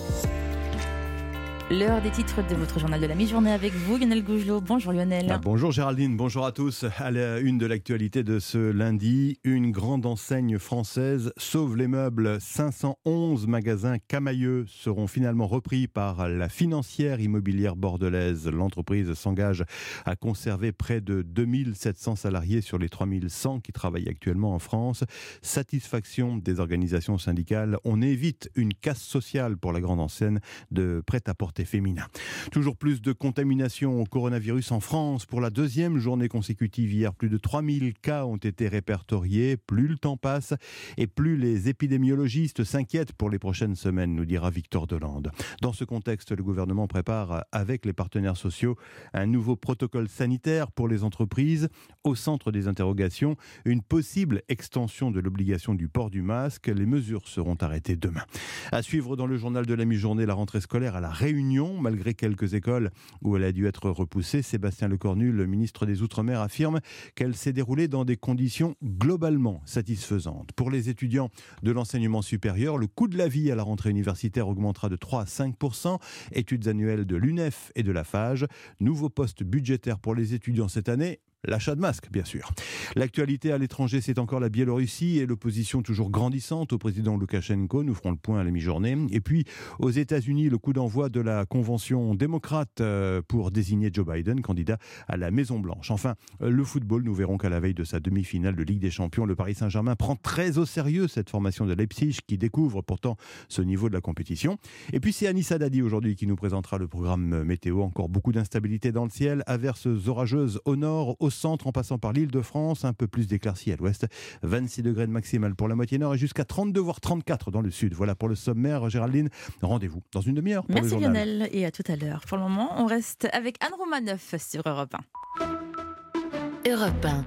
L'heure des titres de votre journal de la mi-journée avec vous, Lionel Gougelot. Bonjour Lionel. Bonjour Géraldine, bonjour à tous. À la une de l'actualité de ce lundi, une grande enseigne française sauve les meubles. 511 magasins camailleux seront finalement repris par la financière immobilière bordelaise. L'entreprise s'engage à conserver près de 2700 salariés sur les 3100 qui travaillent actuellement en France. Satisfaction des organisations syndicales. On évite une casse sociale pour la grande enseigne de prêt-à-porter féminin. Toujours plus de contamination au coronavirus en France. Pour la 2e journée consécutive hier, plus de 3000 cas ont été répertoriés. Plus le temps passe et plus les épidémiologistes s'inquiètent pour les prochaines semaines, nous dira Victor Delande. Dans ce contexte, le gouvernement prépare avec les partenaires sociaux un nouveau protocole sanitaire pour les entreprises. Au centre des interrogations, une possible extension de l'obligation du port du masque. Les mesures seront arrêtées demain. À suivre dans le journal de la mi-journée, la rentrée scolaire à la Réunion. Malgré quelques écoles où elle a dû être repoussée, Sébastien Lecornu, le ministre des Outre-mer, affirme qu'elle s'est déroulée dans des conditions globalement satisfaisantes. Pour les étudiants de l'enseignement supérieur, le coût de la vie à la rentrée universitaire augmentera de 3 à 5%. Études annuelles de l'UNEF et de la FAGE. Nouveau poste budgétaire pour les étudiants cette année, l'achat de masques, bien sûr. L'actualité à l'étranger, c'est encore la Biélorussie et l'opposition toujours grandissante au président Loukachenko. Nous ferons le point à la mi-journée. Et puis, aux États-Unis, le coup d'envoi de la convention démocrate pour désigner Joe Biden, candidat à la Maison-Blanche. Enfin, le football, nous verrons qu'à la veille de sa demi-finale de Ligue des Champions, le Paris Saint-Germain prend très au sérieux cette formation de Leipzig qui découvre pourtant ce niveau de la compétition. Et puis, c'est Anissa Dadi aujourd'hui qui nous présentera le programme météo. Encore beaucoup d'instabilité dans le ciel, averses orageuses au nord, au centre en passant par l'Île-de-France, un peu plus d'éclaircies à l'ouest, 26 degrés de maximale pour la moitié nord et jusqu'à 32 voire 34 dans le sud. Voilà pour le sommaire, Géraldine. Rendez-vous dans une demi-heure pour le journal. Merci Lionel et à tout à l'heure. Pour le moment, on reste avec Anne Roumanoff sur Europe 1. Europe 1.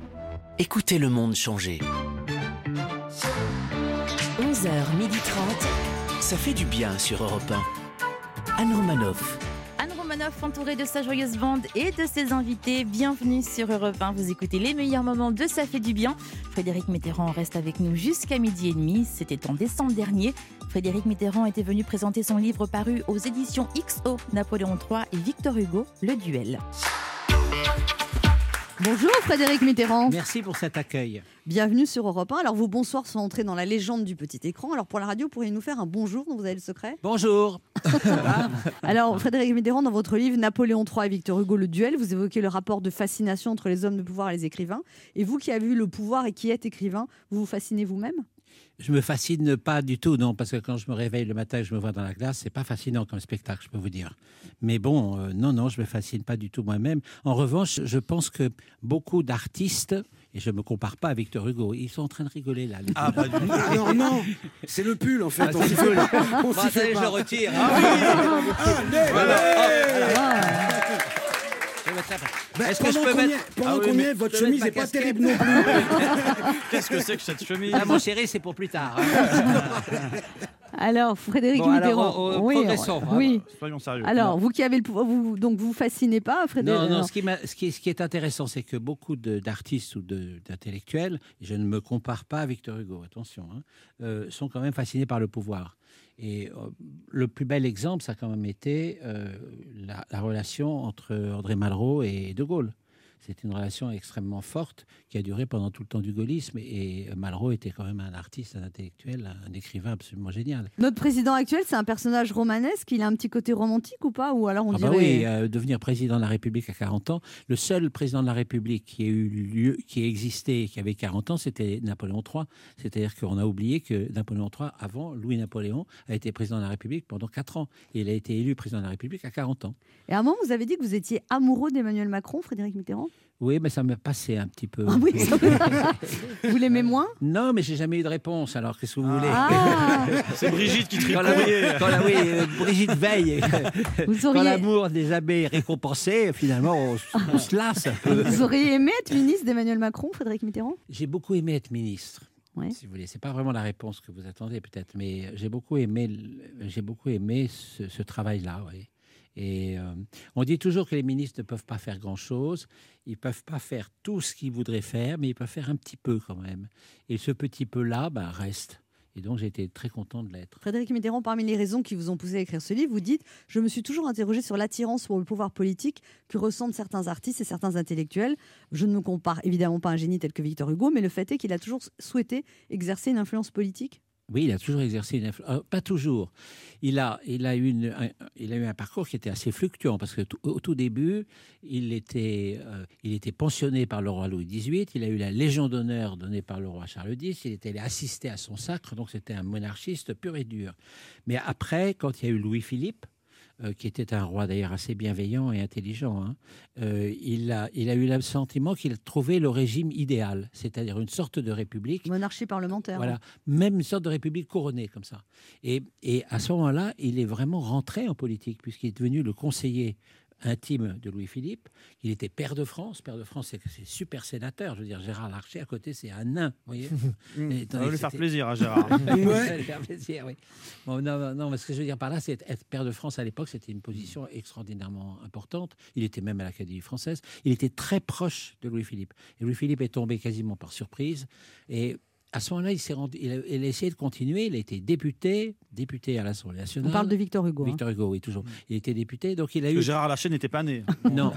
Écoutez le monde changer. 11h30. Ça fait du bien sur Europe 1. Anne Roumanoff. Entouré de sa joyeuse bande et de ses invités. Bienvenue sur Europe 1. Vous écoutez les meilleurs moments de Ça fait du bien. Frédéric Mitterrand reste avec nous jusqu'à 12h30. C'était en décembre dernier. Frédéric Mitterrand était venu présenter son livre paru aux éditions XO, Napoléon III et Victor Hugo, Le Duel. Bonjour Frédéric Mitterrand. Merci pour cet accueil. Bienvenue sur Europe 1. Alors vos bonsoirs sont entrés dans la légende du petit écran. Alors pour la radio, pourriez-vous nous faire un bonjour dont vous avez le secret ? Bonjour. Alors Frédéric Mitterrand, dans votre livre Napoléon III et Victor Hugo, le duel, vous évoquez le rapport de fascination entre les hommes de pouvoir et les écrivains. Et vous qui avez eu le pouvoir et qui êtes écrivain, vous vous fascinez vous-même ? Je me fascine pas du tout, non, parce que quand je me réveille le matin et que je me vois dans la glace, c'est pas fascinant comme spectacle, je peux vous dire. Mais bon, non, je me fascine pas du tout moi-même. En revanche, je pense que beaucoup d'artistes, et je me compare pas à Victor Hugo, ils sont en train de rigoler là. Ah bah non, c'est le pull en fait. On s'y fait. Allez, je retire. Ben, est-ce que je peux mettre... votre chemise n'est pas terrible non plus. Qu'est-ce que c'est que cette chemise ? Ah mon chéri, c'est pour plus tard. Alors Frédéric Mitterrand, soyons sérieux. Alors vous qui avez le pouvoir, donc vous fascinez pas Frédéric ? Non, ce qui est intéressant, c'est que beaucoup d'artistes ou d'intellectuels, je ne me compare pas à Victor Hugo, attention, sont quand même fascinés par le pouvoir. Et le plus bel exemple, ça a quand même été la relation entre André Malraux et De Gaulle. C'était une relation extrêmement forte qui a duré pendant tout le temps du gaullisme. Et Malraux était quand même un artiste, un intellectuel, un écrivain absolument génial. Notre président actuel, c'est un personnage romanesque. Il a un petit côté romantique ou pas ? Ou alors on dirait... Oui, devenir président de la République à 40 ans. Le seul président de la République qui existait et qui avait 40 ans, c'était Napoléon III. C'est-à-dire qu'on a oublié que Napoléon III, avant, Louis-Napoléon, a été président de la République pendant 4 ans. Et il a été élu président de la République à 40 ans. Et à un moment, vous avez dit que vous étiez amoureux d'Emmanuel Macron, Frédéric Mitterrand ? Oui, mais ça m'est passé un petit peu. Ah oui, vous l'aimez moins ? Non, mais j'ai jamais eu de réponse. Alors qu'est-ce que vous voulez ? C'est Brigitte qui tripouille. Brigitte veille. Quand l'amour des abbés est récompensé, finalement, on se lasse. Vous auriez aimé être ministre d'Emmanuel Macron, Frédéric Mitterrand ? J'ai beaucoup aimé être ministre. Ouais. Si vous voulez, c'est pas vraiment la réponse que vous attendez peut-être, mais j'ai beaucoup aimé ce travail-là. Oui. Et on dit toujours que les ministres ne peuvent pas faire grand-chose, ils ne peuvent pas faire tout ce qu'ils voudraient faire, mais ils peuvent faire un petit peu quand même. Et ce petit peu-là reste. Et donc j'ai été très content de l'être. Frédéric Mitterrand, parmi les raisons qui vous ont poussé à écrire ce livre, vous dites « Je me suis toujours interrogé sur l'attirance pour le pouvoir politique que ressentent certains artistes et certains intellectuels. Je ne me compare évidemment pas à un génie tel que Victor Hugo, mais le fait est qu'il a toujours souhaité exercer une influence politique ». Oui, il a toujours exercé une influence. Pas toujours. Il a eu un parcours qui était assez fluctuant parce qu'au tout début, il était pensionné par le roi Louis XVIII. Il a eu la Légion d'honneur donnée par le roi Charles X. Il était allé assister à son sacre. Donc c'était un monarchiste pur et dur. Mais après, quand il y a eu Louis-Philippe, qui était un roi d'ailleurs assez bienveillant et intelligent, il a eu le sentiment qu'il trouvait le régime idéal, c'est-à-dire une sorte de république... Monarchie parlementaire. Voilà, même une sorte de république couronnée, comme ça. Et à ce moment-là, il est vraiment rentré en politique, puisqu'il est devenu le conseiller intime de Louis-Philippe. Il était pair de France. Pair de France, c'est super sénateur. Je veux dire, Gérard Larcher, à côté, c'est un nain. Vous voyez ? On va lui faire plaisir, hein, Gérard. Oui. Bon, non, mais ce que je veux dire par là, c'est être pair de France à l'époque, c'était une position extraordinairement importante. Il était même à l'Académie française. Il était très proche de Louis-Philippe. Et Louis-Philippe est tombé quasiment par surprise. Et à ce moment-là, il a essayé de continuer. Il a été député à l'Assemblée nationale. On parle de Victor Hugo. Victor Hugo, oui, toujours. Il était député, donc il a eu... Gérard Larcher n'était pas né. Non.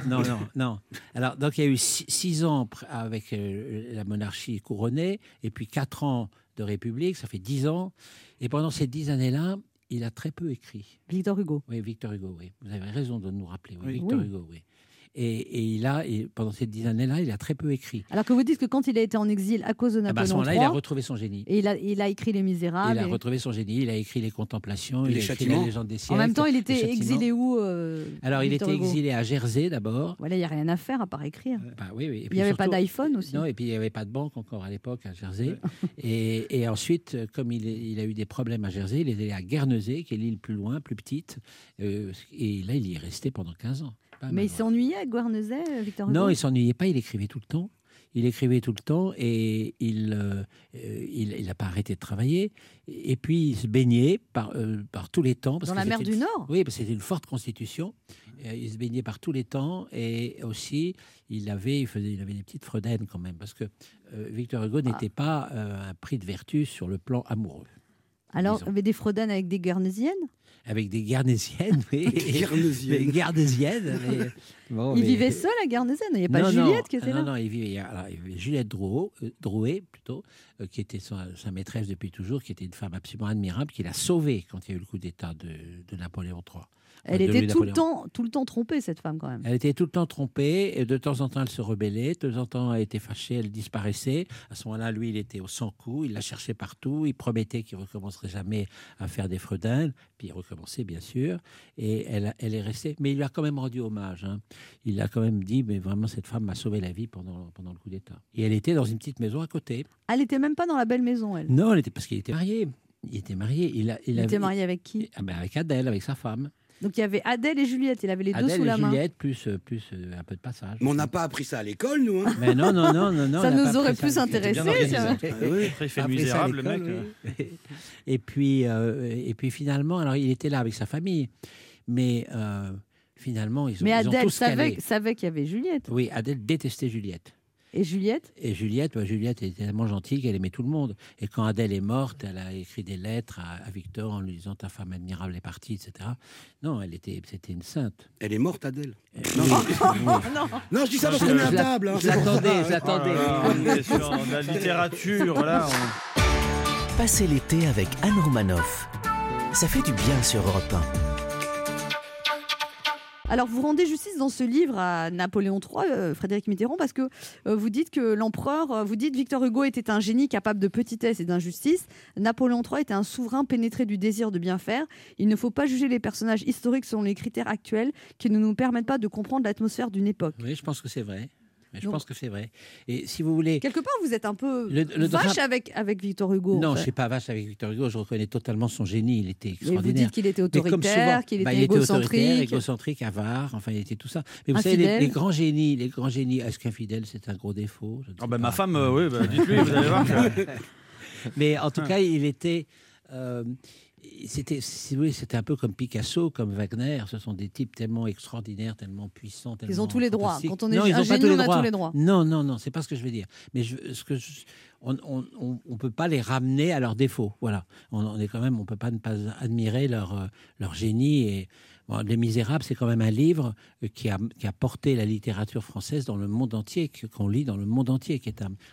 Alors, donc il y a eu 6 ans avec la monarchie couronnée, et puis 4 ans de République, ça fait 10 ans. Et pendant ces 10 années-là, il a très peu écrit. Victor Hugo. Oui, Victor Hugo, oui. Vous avez raison de nous rappeler. Oui. Victor Hugo, oui. Et pendant ces 10 années-là, il a très peu écrit. Alors que vous dites que quand il a été en exil à cause de Napoléon III... à ce moment-là, il a retrouvé son génie. Et il a écrit Les Misérables. Il a retrouvé son génie, il a écrit Les Contemplations, il a écrit Les Légendes des siècles. En même temps, il était exilé où Alors, Victor Hugo. Exilé à Jersey, d'abord. Voilà, il n'y a rien à faire à part écrire. Oui. Et puis, il n'y avait pas d'iPhone aussi. Non, et puis il n'y avait pas de banque encore à l'époque à Jersey. et ensuite, comme il a eu des problèmes à Jersey, il est allé à Guernesey, qui est l'île plus loin, plus petite. Et là, il y est resté pendant 15 ans. Mais il s'ennuyait à Guernesey, Victor Hugo ? Non, il ne s'ennuyait pas, il écrivait tout le temps. Il écrivait tout le temps et il n'a pas arrêté de travailler. Et puis, il se baignait par tous les temps. Parce dans que la mer du Nord ? Oui, parce que c'était une forte constitution. Il se baignait par tous les temps et aussi, il avait des petites fredaines quand même. Parce que Victor Hugo n'était pas un prix de vertu sur le plan amoureux. Alors, il avait des fredaines avec des guernésiennes ? Avec des Guernesiennes, oui. Il vivait seul à Guernesey, il n'y a pas Juliette qui était là. Non, il vivait Juliette Drouet plutôt, qui était sa maîtresse depuis toujours, qui était une femme absolument admirable, qui l'a sauvée quand il y a eu le coup d'État de Napoléon III. Elle était tout le temps trompée, cette femme, quand même. Elle était tout le temps trompée, et de temps en temps, elle se rebellait, de temps en temps, elle était fâchée, elle disparaissait. À ce moment-là, lui, il était au sans-coup, il la cherchait partout, il promettait qu'il ne recommencerait jamais à faire des fredaines, puis il recommençait, bien sûr, et elle est restée. Mais il lui a quand même rendu hommage. Hein. Il a quand même dit, mais vraiment, cette femme m'a sauvé la vie pendant le coup d'État. Et elle était dans une petite maison à côté. Elle n'était même pas dans la belle maison, elle. Non, parce qu'il était marié. Il était marié. Il était marié avec qui ? Avec Adèle, avec sa femme. Donc il y avait Adèle et Juliette, il avait les deux sous la main. Adèle et Juliette, plus un peu de passage. Mais on n'a pas appris ça à l'école, nous. Hein. Mais non. Ça nous aurait plus intéressé. Oui, il fait misérable, le mec. Oui. Et puis finalement, alors il était là avec sa famille, mais finalement ils ont. Mais Adèle savait qu'il y avait Juliette. Oui, Adèle détestait Juliette. Et Juliette était tellement gentille qu'elle aimait tout le monde. Et quand Adèle est morte, elle a écrit des lettres à Victor en lui disant « Ta femme admirable est partie », etc. Non, c'était une sainte. Elle est morte, Adèle. Non, je dis ça parce qu'on est à table. Hein. J'attendais. On a littérature, là. Passez l'été avec Anne Roumanoff. Ça fait du bien sur Europe 1. Alors, vous rendez justice dans ce livre à Napoléon III, Frédéric Mitterrand, parce que vous dites que l'empereur, Victor Hugo était un génie capable de petitesse et d'injustice. Napoléon III était un souverain pénétré du désir de bien faire. Il ne faut pas juger les personnages historiques selon les critères actuels qui ne nous permettent pas de comprendre l'atmosphère d'une époque. Oui, je pense que c'est vrai. Et si vous voulez... Quelque part, vous êtes un peu vache avec Victor Hugo. Non, je ne suis pas vache avec Victor Hugo. Je reconnais totalement son génie. Il était extraordinaire. Et vous dites qu'il était autoritaire, qu'il était égocentrique. Il était autoritaire, égocentrique, avare. Enfin, il était tout ça. Mais vous savez, les grands génies... Est-ce qu'infidèle, c'est un gros défaut ? Ma femme, dites-lui, vous allez voir. Mais en tout cas, il était... C'était un peu comme Picasso, comme Wagner. Ce sont des types tellement extraordinaires, tellement puissants. Ils ont tous les droits. Quand on est un génie, on a tous les droits. Non, c'est pas ce que je veux dire. Mais on peut pas les ramener à leurs défauts. Voilà. On est quand même, on peut pas ne pas admirer leur génie. Et bon, Les Misérables, c'est quand même un livre qui a porté la littérature française dans le monde entier, qu'on lit dans le monde entier,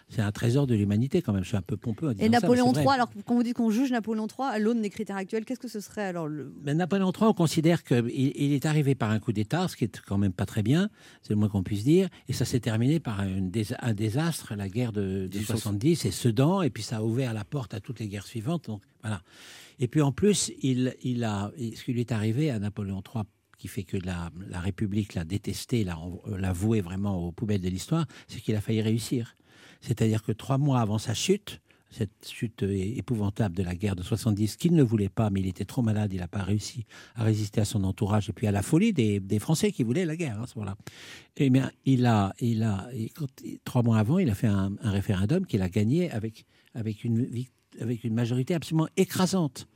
c'est un trésor de l'humanité quand même. Je suis un peu pompeux en disant ça. Et Napoléon III, alors quand vous dites qu'on juge Napoléon III à l'aune des critères actuels, qu'est-ce que ce serait alors Napoléon III, on considère qu'il est arrivé par un coup d'État, ce qui est quand même pas très bien, c'est le moins qu'on puisse dire, et ça s'est terminé par un désastre, la guerre de 70 et Sedan, et puis ça a ouvert la porte à toutes les guerres suivantes, donc voilà. Et puis en plus, ce qui lui est arrivé à Napoléon III, qui fait que la République l'a détesté, l'a voué vraiment aux poubelles de l'histoire, c'est qu'il a failli réussir. C'est-à-dire que 3 mois avant sa chute, cette chute épouvantable de la guerre de 70, qu'il ne voulait pas, mais il était trop malade, il n'a pas réussi à résister à son entourage et puis à la folie des Français qui voulaient la guerre à ce moment-là. Eh bien, il a 3 mois avant, il a fait un référendum qu'il a gagné avec une majorité absolument écrasante.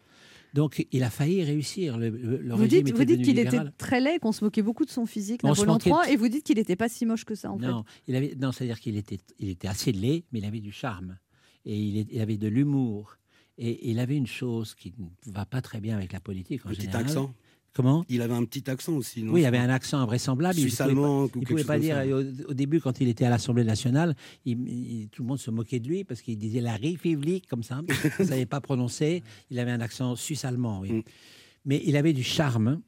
Donc, il a failli réussir. Vous dites qu'il était très laid, qu'on se moquait beaucoup de son physique, Napoléon III, et vous dites qu'il n'était pas si moche que ça, en fait. Non, c'est-à-dire qu'il était assez laid, mais il avait du charme. et il avait de l'humour. Et il avait une chose qui ne va pas très bien avec la politique en général. Un petit accent. Comment ? Il avait un petit accent aussi, non ? Oui, il avait un accent invraisemblable. Suisse-allemand, il ne pouvait pas dire... Au début, quand il était à l'Assemblée nationale, tout le monde se moquait de lui parce qu'il disait la République, comme ça. Il ne savait pas prononcer. Il avait un accent suisse-allemand, oui. Mm. Mais il avait du charme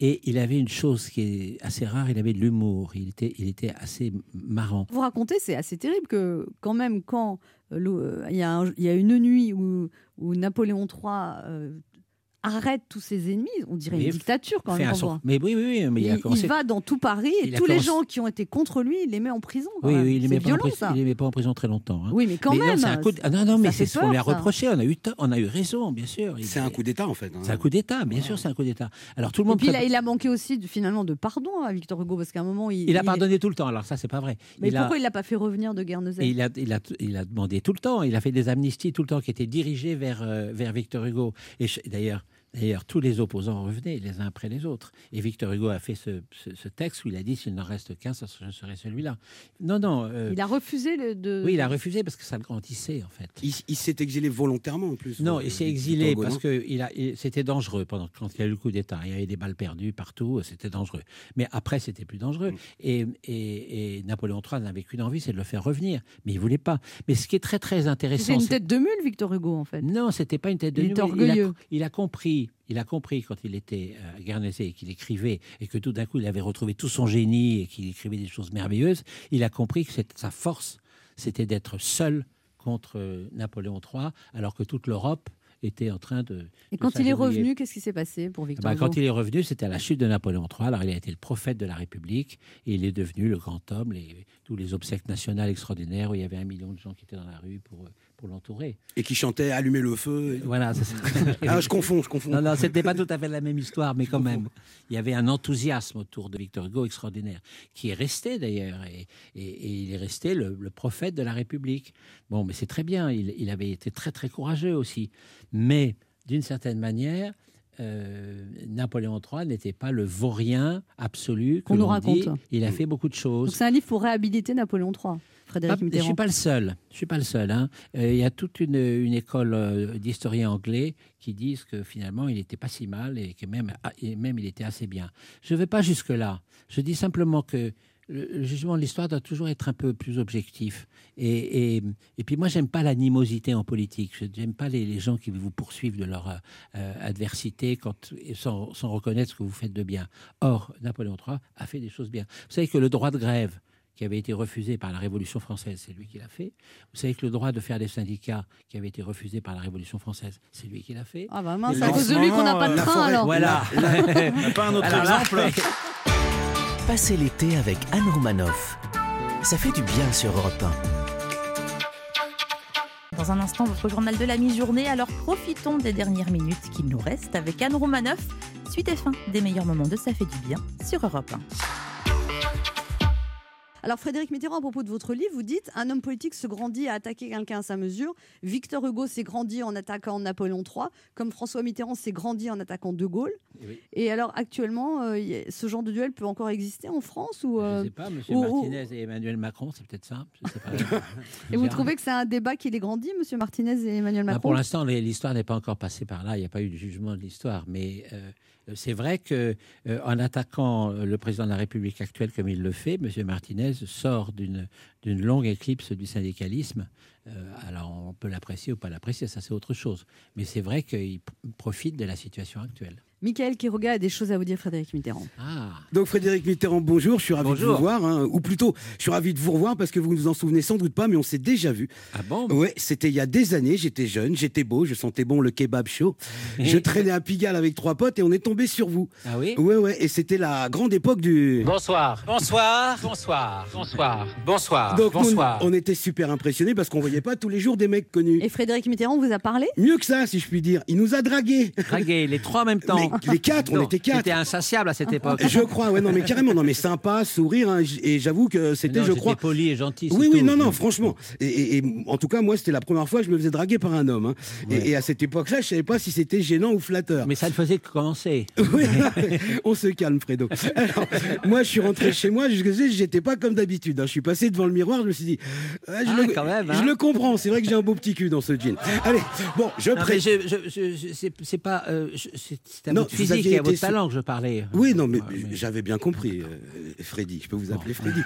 et il avait une chose qui est assez rare, il avait de l'humour. Il était assez marrant. Vous racontez, c'est assez terrible que quand même, quand... Il y a une nuit où Napoléon III arrête tous ses ennemis, on dirait une dictature quand même. Mais oui. Mais il va dans tout Paris et tous les gens qui ont été contre lui, il les met en prison. Oui, il les met pas en prison très longtemps. Hein. Oui, mais quand même. Mais c'est ce qu'on lui a reproché. On a eu raison, bien sûr. C'est un coup d'État en fait. Hein. C'est un coup d'État, bien sûr, c'est un coup d'État. Alors tout le monde. Et puis il a manqué aussi finalement de pardon à Victor Hugo parce qu'à un moment il a pardonné tout le temps. Alors ça c'est pas vrai. Mais pourquoi il l'a pas fait revenir de Guernesey ? Il a demandé tout le temps. Il a fait des amnisties tout le temps qui étaient dirigées vers Victor Hugo. Et d'ailleurs. Tous les opposants revenaient, les uns après les autres. Et Victor Hugo a fait ce texte où il a dit s'il n'en reste qu'un, ça serait celui-là. Non. Il a refusé de. Oui, il a refusé parce que ça le grandissait en fait. Il s'est exilé volontairement en plus. Non, il s'est exilé parce que c'était dangereux quand il y a eu le coup d'État. Il y avait des balles perdues partout, c'était dangereux. Mais après, c'était plus dangereux. Et Napoléon III n'avait qu'une envie, c'est de le faire revenir. Mais il voulait pas. Mais ce qui est très très intéressant. C'était une tête de mule, Victor Hugo en fait. Non, c'était pas une tête de mule. Il était orgueilleux. Il a compris. Il a compris quand il était à Guernesey et qu'il écrivait et que tout d'un coup il avait retrouvé tout son génie et qu'il écrivait des choses merveilleuses. Il a compris que sa force, c'était d'être seul contre Napoléon III, alors que toute l'Europe était en train de... Et quand il est revenu, qu'est-ce qui s'est passé pour Victor Hugo ? Quand il est revenu, c'était à la chute de Napoléon III. Alors, il a été le prophète de la République et il est devenu le grand homme, tous les obsèques nationales extraordinaires où il y avait 1 million de gens qui étaient dans la rue pour l'entourer. Et qui chantaient « Allumez le feu ». Voilà, c'est ça. Ah, je confonds. Non, c'était pas tout à fait la même histoire, mais quand même. Il y avait un enthousiasme autour de Victor Hugo extraordinaire, qui est resté d'ailleurs, et il est resté le prophète de la République. Bon, mais c'est très bien, il avait été très très courageux aussi. Mais, d'une certaine manière, Napoléon III n'était pas le vaurien absolu qu'on nous raconte. Il a fait beaucoup de choses. Donc c'est un livre pour réhabiliter Napoléon III, Frédéric Mitterrand. Je ne suis pas le seul. Hein. Il y a toute une école d'historiens anglais qui disent que finalement, il n'était pas si mal et que même il était assez bien. Je ne vais pas jusque-là. Je dis simplement que le jugement de l'histoire doit toujours être un peu plus objectif. Et puis moi, j'aime pas l'animosité en politique. J'aime pas les gens qui vous poursuivent de leur adversité sans reconnaître ce que vous faites de bien. Or, Napoléon III a fait des choses bien. Vous savez que le droit de grève, qui avait été refusé par la Révolution française, c'est lui qui l'a fait. Vous savez que le droit de faire des syndicats, qui avait été refusé par la Révolution française, c'est lui qui l'a fait. Ah bah mince, c'est à cause de lui qu'on n'a pas de train forêt, alors. Voilà. Pas un autre exemple. Passer l'été avec Anne Roumanoff. Ça fait du bien sur Europe 1. Dans un instant, votre journal de la mi-journée. Alors profitons des dernières minutes qu'il nous reste avec Anne Roumanoff. Suite et fin des meilleurs moments de Ça fait du bien sur Europe 1. Alors Frédéric Mitterrand, à propos de votre livre, vous dites « Un homme politique se grandit à attaquer quelqu'un à sa mesure. Victor Hugo s'est grandi en attaquant Napoléon III, comme François Mitterrand s'est grandi en attaquant De Gaulle. Oui. » Et alors actuellement, ce genre de duel peut encore exister en France ou, je ne sais pas, M. Martinez et Emmanuel Macron, c'est peut-être ça. Je sais pas. Et vous trouvez que c'est un débat qui les grandit, M. Martinez et Emmanuel Macron ? Pour l'instant, l'histoire n'est pas encore passée par là. Il n'y a pas eu de jugement de l'histoire, mais... C'est vrai qu'en attaquant le président de la République actuelle comme il le fait, M. Martinez sort d'une longue éclipse du syndicalisme. Alors on peut l'apprécier ou pas l'apprécier, ça c'est autre chose. Mais c'est vrai qu'il profite de la situation actuelle. Michaël Quiroga a des choses à vous dire, Frédéric Mitterrand. Ah. Donc Frédéric Mitterrand, bonjour, je suis ravi de vous revoir. Hein, ou plutôt, je suis ravi de vous revoir parce que vous ne vous en souvenez sans doute pas, mais on s'est déjà vu. Ah bon ? Oui, c'était il y a des années, j'étais jeune, j'étais beau, je sentais bon le kebab chaud. Je traînais à Pigalle avec 3 potes et on est tombé sur vous. Ah oui ? Ouais, et c'était la grande époque du... Bonsoir. Donc bonsoir. On était super impressionnés parce qu'on voyait pas tous les jours des mecs connus. Et Frédéric Mitterrand vous a parlé ? Mieux que ça, si je puis dire. Il nous a dragués. Les 3 en même temps. Mais les quatre, on était quatre. C'était insatiable à cette époque. Je crois, ouais, non, mais carrément, non, mais sympa, sourire, hein, et j'avoue que c'était, non, je crois. Poli et gentil. Oui, oui, tout. Non, non, franchement. Et en tout cas, moi, c'était la première fois que je me faisais draguer par un homme. Hein. Ouais. Et à cette époque-là, je ne savais pas si c'était gênant ou flatteur. Mais ça ne faisait que commencer. Oui, on se calme, Fredo. Alors, moi, je suis rentré chez moi, je n'étais pas comme d'habitude. Hein. Je suis passé devant le miroir, je me suis dit, je le comprends, c'est vrai que j'ai un beau petit cul dans ce jean. Allez, bon, je prête. C'est pas. C'est à votre physique et à votre talent que je parlais. Oui, non, mais j'avais bien compris, Freddy. Je peux vous appeler Freddy.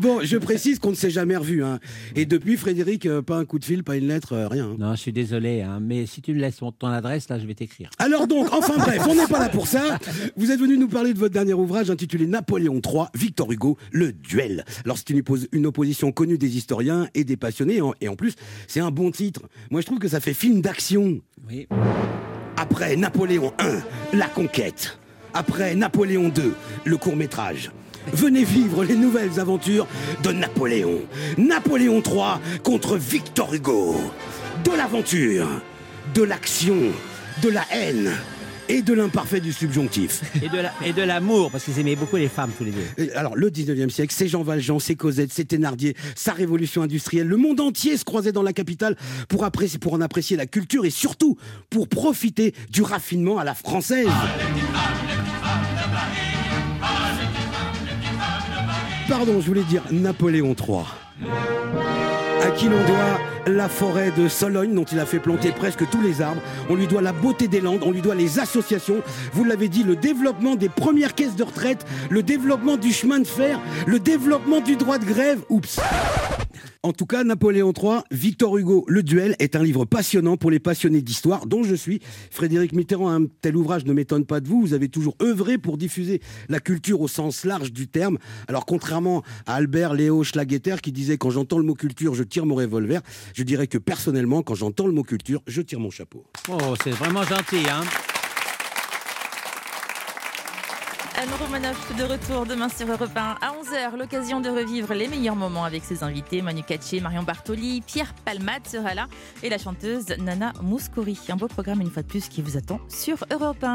Bon, je précise qu'on ne s'est jamais revu. Hein. Et depuis, Frédéric, pas un coup de fil, pas une lettre, rien. Hein. Non, je suis désolé, hein, mais si tu me laisses ton adresse, là, je vais t'écrire. Alors donc, enfin bref, on n'est pas là pour ça. Vous êtes venu nous parler de votre dernier ouvrage intitulé Napoléon III, Victor Hugo, le duel. Alors, c'est une opposition connue des historiens et des passionnés. Et en plus, c'est un bon titre. Moi, je trouve que ça fait film d'action. Oui. Après Napoléon I, la conquête. Après Napoléon II, le court-métrage. Venez vivre les nouvelles aventures de Napoléon. Napoléon III contre Victor Hugo. De l'aventure, de l'action, de la haine et de l'imparfait du subjonctif. Et de l'amour, parce qu'ils aimaient beaucoup les femmes tous les deux. Alors, le 19e siècle, c'est Jean Valjean, c'est Cosette, c'est Thénardier, sa révolution industrielle. Le monde entier se croisait dans la capitale pour en apprécier la culture et surtout pour profiter du raffinement à la française. Pardon, je voulais dire Napoléon III. À qui l'on doit la forêt de Sologne, dont il a fait planter presque tous les arbres. On lui doit la beauté des Landes, on lui doit les associations. Vous l'avez dit, le développement des premières caisses de retraite, le développement du chemin de fer, le développement du droit de grève. Oups. En tout cas, Napoléon III, Victor Hugo, le duel est un livre passionnant pour les passionnés d'histoire, dont je suis. Frédéric Mitterrand, un tel ouvrage ne m'étonne pas de vous. Vous avez toujours œuvré pour diffuser la culture au sens large du terme. Alors, contrairement à Albert Léo Schlageter qui disait « Quand j'entends le mot culture, je tire mon revolver », je dirais que personnellement, quand j'entends le mot culture, je tire mon chapeau. Oh, c'est vraiment gentil, hein. Anne Roumanoff de retour demain sur Europe 1 à 11h. L'occasion de revivre les meilleurs moments avec ses invités. Manu Katché, Marion Bartoli, Pierre Palmade sera là et la chanteuse Nana Mouskouri. Un beau programme une fois de plus qui vous attend sur Europe 1.